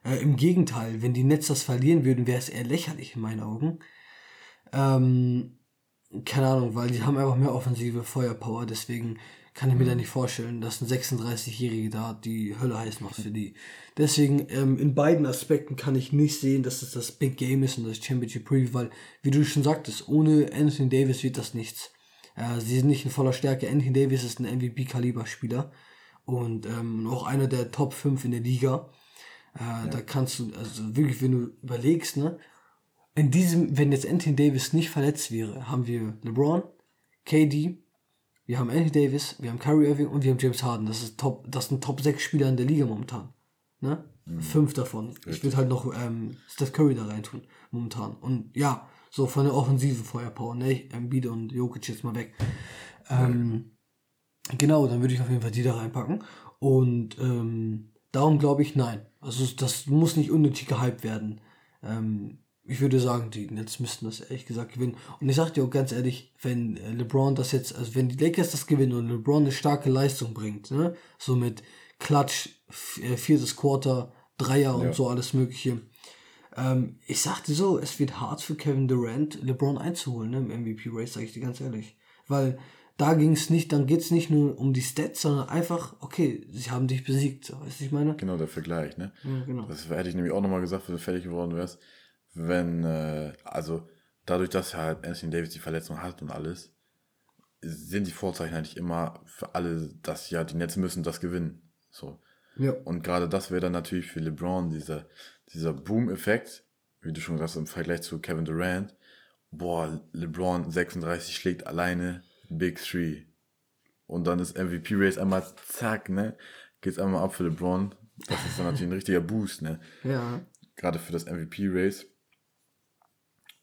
Äh, im Gegenteil, wenn die Nets das verlieren würden, wäre es eher lächerlich in meinen Augen. Ähm, keine Ahnung, weil die haben einfach mehr offensive Feuerpower, deswegen kann ich mir mhm. da nicht vorstellen, dass ein sechsunddreißigjähriger da die Hölle heiß macht für die. Deswegen, ähm, in beiden Aspekten kann ich nicht sehen, dass es das Big Game ist und das Championship Preview, weil, wie du schon sagtest, ohne Anthony Davis wird das nichts. Äh, sie sind nicht in voller Stärke. Anthony Davis ist ein M V P-Kaliber-Spieler und ähm, auch einer der Top fünf in der Liga. Äh, ja. Da kannst du, also wirklich, wenn du überlegst, ne, in diesem, wenn jetzt Anthony Davis nicht verletzt wäre, haben wir LeBron, K D, wir haben Anthony Davis, wir haben Kyrie Irving und wir haben James Harden. Das ist Top, das sind Top sechs Spieler in der Liga momentan. Ne? Mhm. Fünf davon. Richtig. Ich würde halt noch ähm, Steph Curry da reintun momentan. Und ja, so von der offensiven Feuerpower, ne? Embiid und Jokic jetzt mal weg. Ähm, mhm. Genau, dann würde ich auf jeden Fall die da reinpacken. Und ähm, Darum glaube ich, nein. Also das muss nicht unnötig gehypt werden. Ähm, ich würde sagen, die Nets müssten das ehrlich gesagt gewinnen. Und ich sage dir auch ganz ehrlich, wenn LeBron das jetzt, also wenn die Lakers das gewinnen und LeBron eine starke Leistung bringt, ne, so mit Klatsch, viertes Quarter, Dreier und ja. so alles mögliche. Ähm, ich sagte so, es wird hart für Kevin Durant, LeBron einzuholen, ne, im M V P-Race, sage ich dir ganz ehrlich. Weil da ging es nicht, dann geht es nicht nur um die Stats, sondern einfach, okay, sie haben dich besiegt, weißt du, ich meine? Genau, der Vergleich, ne? Ja, genau. Das hätte ich nämlich auch nochmal gesagt, wenn du fertig geworden wärst, wenn, äh, also dadurch, dass halt Anthony Davis die Verletzung hat und alles, sind die Vorzeichen eigentlich immer für alle, dass ja die Nets müssen das gewinnen. So. Ja. Und gerade das wäre dann natürlich für LeBron dieser, dieser Boom-Effekt, wie du schon gesagt hast, im Vergleich zu Kevin Durant. Boah, LeBron sechsunddreißig schlägt alleine Big Three. Und dann ist M V P-Race einmal zack, ne? Geht's einmal ab für LeBron. Das ist dann natürlich ein richtiger Boost, ne? Ja. Gerade für das M V P-Race.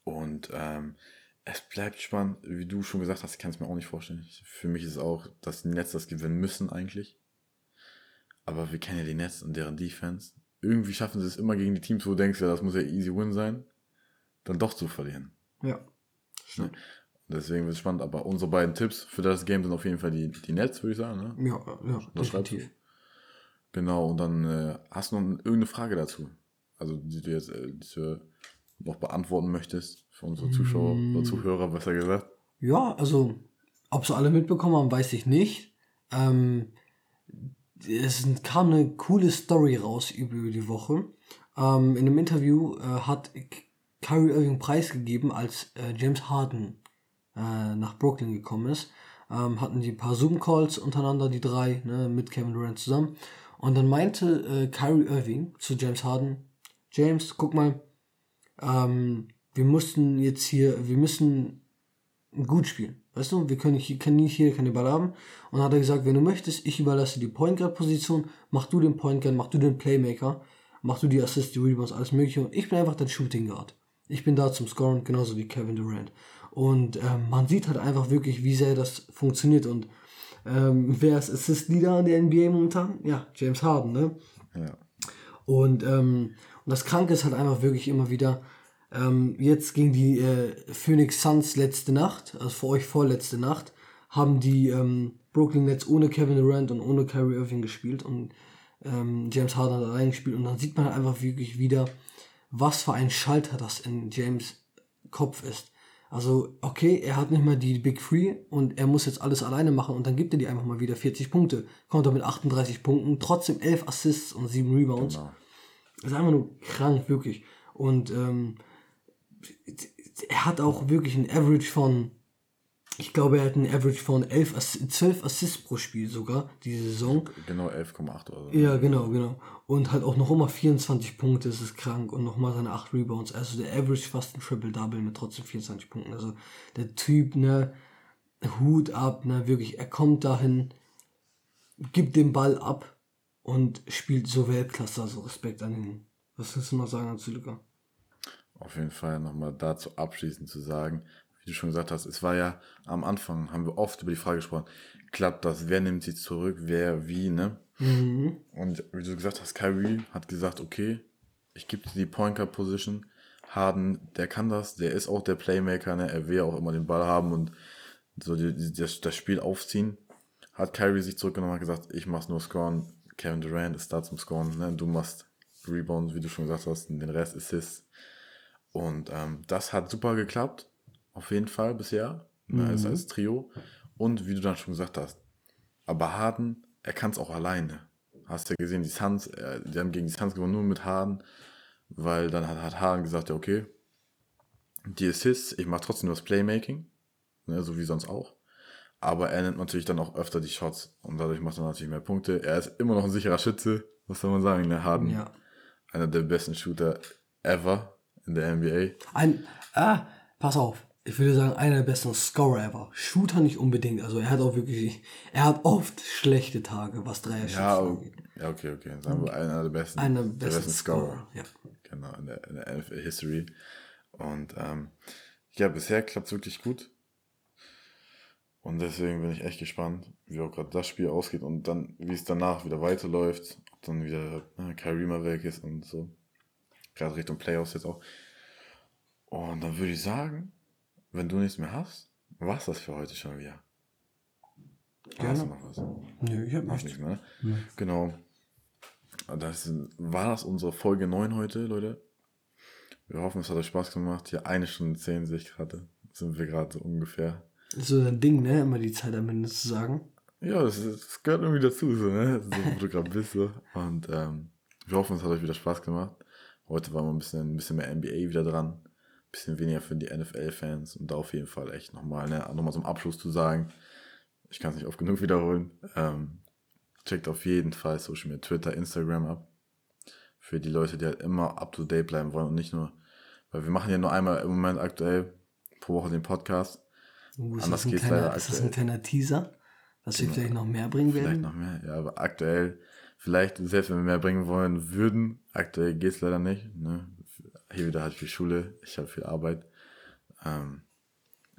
Und ähm, es bleibt spannend, wie du schon gesagt hast, ich kann es mir auch nicht vorstellen. Für mich ist es auch, dass die Nets das gewinnen müssen eigentlich. Aber wir kennen ja die Nets und deren Defense. Irgendwie schaffen sie es immer gegen die Teams, wo du denkst, ja, das muss ja easy win sein, dann doch zu verlieren. Ja, stimmt. Deswegen wird es spannend. Aber unsere beiden Tipps für das Game sind auf jeden Fall die, die Nets, würde ich sagen. Ne? Ja, ja, definitiv. Genau, und dann äh, hast du noch irgendeine Frage dazu? Also, die du jetzt äh, die du noch beantworten möchtest für unsere Zuschauer mm. oder Zuhörer, besser gesagt. Ja, also, ob sie alle mitbekommen haben, weiß ich nicht. Ähm... Es kam eine coole Story raus über die Woche. Ähm, in einem Interview äh, hat Kyrie Irving preisgegeben, als äh, James Harden äh, nach Brooklyn gekommen ist. Ähm, hatten die ein paar Zoom-Calls untereinander, die drei, ne, mit Kevin Durant zusammen. Und dann meinte äh, Kyrie Irving zu James Harden, James, guck mal, ähm, wir mussten jetzt hier, wir müssen gut spielen. Weißt du, wir können hier, können hier keine Ball haben. Und dann hat er gesagt, wenn du möchtest, ich überlasse die Point Guard Position, mach du den Point Guard, mach du den Playmaker, mach du die Assists, die Rebounds, alles mögliche. Und ich bin einfach der Shooting Guard. Ich bin da zum Scoren, genauso wie Kevin Durant. Und ähm, man sieht halt einfach wirklich, wie sehr das funktioniert. Und ähm, wer ist Assist Leader in der N B A momentan? Ja, James Harden, ne? Ja. Und, ähm, und das Kranke ist halt einfach wirklich immer wieder, jetzt gegen die äh, Phoenix Suns letzte Nacht, also für euch vorletzte Nacht, haben die ähm, Brooklyn Nets ohne Kevin Durant und ohne Kyrie Irving gespielt und ähm, James Harden hat allein gespielt und dann sieht man halt einfach wirklich wieder, was für ein Schalter das in James Kopf ist. Also okay, er hat nicht mal die Big Three und er muss jetzt alles alleine machen und dann gibt er die einfach mal wieder vierzig Punkte, kommt er mit achtunddreißig Punkten, trotzdem elf Assists und sieben Rebounds. Genau. Das ist einfach nur krank, wirklich. Und ähm, er hat auch wirklich ein Average von, ich glaube, er hat ein Average von elf, zwölf Assists pro Spiel sogar, diese Saison. Genau, elf Komma acht oder so. Ja, genau, genau. Und halt auch noch immer vierundzwanzig Punkte, das ist krank. Und nochmal seine acht Rebounds. Also der Average fast ein Triple-Double mit trotzdem vierundzwanzig Punkten. Also der Typ, ne, Hut ab, ne, wirklich. Er kommt dahin, gibt den Ball ab und spielt so Weltklasse. Also Respekt an ihn. Was willst du mal sagen, Luka? Auf jeden Fall nochmal dazu abschließend zu sagen, wie du schon gesagt hast, es war ja am Anfang, haben wir oft über die Frage gesprochen, klappt das, wer nimmt sie zurück, wer, wie, ne? Mhm. Und wie du gesagt hast, Kyrie hat gesagt, okay, ich gebe dir die Point Guard Position, Harden, der kann das, der ist auch der Playmaker, ne? Er will ja auch immer den Ball haben und so die, die, das, das Spiel aufziehen, hat Kyrie sich zurückgenommen und gesagt, ich mach's nur scoren, Kevin Durant ist da zum Scoren, ne? Du machst Rebounds, wie du schon gesagt hast, und den Rest Assists. Und ähm, das hat super geklappt, auf jeden Fall bisher, ne, mhm. als, als Trio. Und wie du dann schon gesagt hast, aber Harden, er kann es auch alleine. Hast ja gesehen, die Suns, äh, die haben gegen die Suns gewonnen, nur mit Harden, weil dann hat, hat Harden gesagt, ja okay, die Assists, ich mache trotzdem das Playmaking, ne, so wie sonst auch. Aber er nimmt natürlich dann auch öfter die Shots und dadurch macht er natürlich mehr Punkte. Er ist immer noch ein sicherer Schütze, was soll man sagen, ne, Harden, ja. Einer der besten Shooter ever. In der N B A. Ein, ah, pass auf. Ich würde sagen, einer der besten Scorer ever. Shooter nicht unbedingt. Also er hat auch wirklich, er hat oft schlechte Tage, was Dreierschützen angeht. Ja, okay, okay. Sagen wir einer der besten, einer der besten, besten Scorer. Scorer. Ja. Genau, in der, in der N B A-History. Und ähm, ja, bisher klappt es wirklich gut. Und deswegen bin ich echt gespannt, wie auch gerade das Spiel ausgeht und dann, wie es danach wieder weiterläuft. dann wieder ne, Kyrie mal weg ist und so. Gerade Richtung Playoffs jetzt auch. Und dann würde ich sagen, wenn du nichts mehr hast, war's das für heute schon wieder. Gerne. Hast du noch was? Nö, ich hab nichts. nichts mehr. Ne? Genau. Das war das unsere Folge neun heute, Leute. Wir hoffen, es hat euch Spaß gemacht. Hier eine Stunde zehn sehe ich gerade. Sind wir gerade so ungefähr. Das ist so ein Ding, ne? Immer die Zeit am Ende zu sagen. Ja, das, das gehört irgendwie dazu, so, ne? So, wo du gerade bist, so. Und ähm, wir hoffen, es hat euch wieder Spaß gemacht. Heute war mal ein bisschen, ein bisschen mehr N B A wieder dran. Ein bisschen weniger für die N F L-Fans. Und da auf jeden Fall echt nochmal, ne? Nochmal zum Abschluss zu sagen. Ich kann es nicht oft genug wiederholen. Ähm, checkt auf jeden Fall Social Media, Twitter, Instagram ab. Für die Leute, die halt immer up-to-date bleiben wollen und nicht nur, weil wir machen ja nur einmal im Moment aktuell pro Woche den Podcast. Uh, ist Anders das geht's kleiner, leider ist aktuell. Das ein kleiner Teaser, dass wir vielleicht noch mehr bringen vielleicht werden? Vielleicht noch mehr, ja, aber aktuell, vielleicht, selbst wenn wir mehr bringen wollen würden, aktuell geht's leider nicht. Ne? Hier wieder halt viel Schule, ich habe viel Arbeit. Ähm,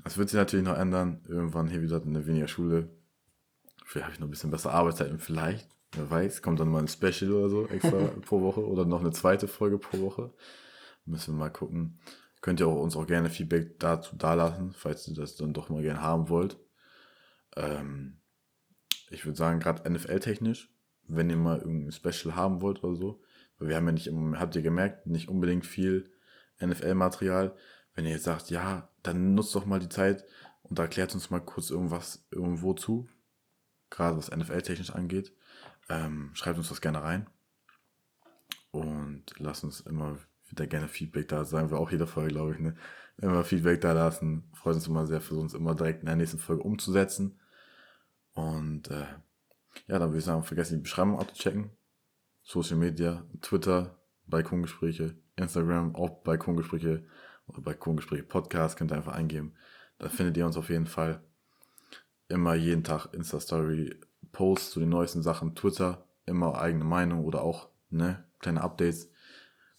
das wird sich natürlich noch ändern. Irgendwann hier wieder eine weniger Schule. Vielleicht habe ich noch ein bisschen bessere Arbeitszeiten, vielleicht. Wer weiß, kommt dann mal ein Special oder so extra pro Woche oder noch eine zweite Folge pro Woche. Müssen wir mal gucken. Könnt ihr auch uns auch gerne Feedback dazu dalassen, falls ihr das dann doch mal gerne haben wollt. Ähm, ich würde sagen, gerade N F L-technisch, wenn ihr mal irgendein Special haben wollt oder so, weil wir haben ja nicht, habt ihr gemerkt, nicht unbedingt viel N F L-Material. Wenn ihr jetzt sagt, ja, dann nutzt doch mal die Zeit und erklärt uns mal kurz irgendwas irgendwo zu, gerade was N F L-technisch angeht. Ähm, schreibt uns das gerne rein und lasst uns immer wieder gerne Feedback da, sagen wir auch jeder Folge, glaube ich, ne? Immer Feedback da lassen, freut uns immer sehr, versuchen es immer direkt in der nächsten Folge umzusetzen und äh, ja, dann würde ich sagen, vergesst nicht, die Beschreibung abzuchecken, Social Media, Twitter, Balkongespräche, Instagram, auch Balkongespräche oder Balkongespräche Podcast, könnt ihr einfach eingeben, da findet ihr uns auf jeden Fall immer jeden Tag Insta-Story, Posts zu den neuesten Sachen, Twitter, immer eigene Meinung oder auch ne, kleine Updates,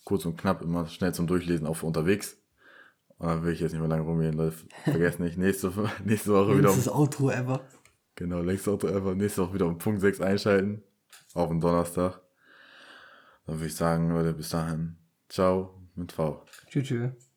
kurz und knapp, immer schnell zum Durchlesen, auch für unterwegs. Und dann will ich jetzt nicht mehr lange rumgehen, Leute, vergesst nicht, nächste, nächste Woche wieder... Längstes um, Outro ever. Genau, längstes Outro ever, nächste Woche wieder um Punkt sechs einschalten, auf den Donnerstag. Dann würde ich sagen, Leute, bis dahin, ciao mit V. Tschüss, tschüss.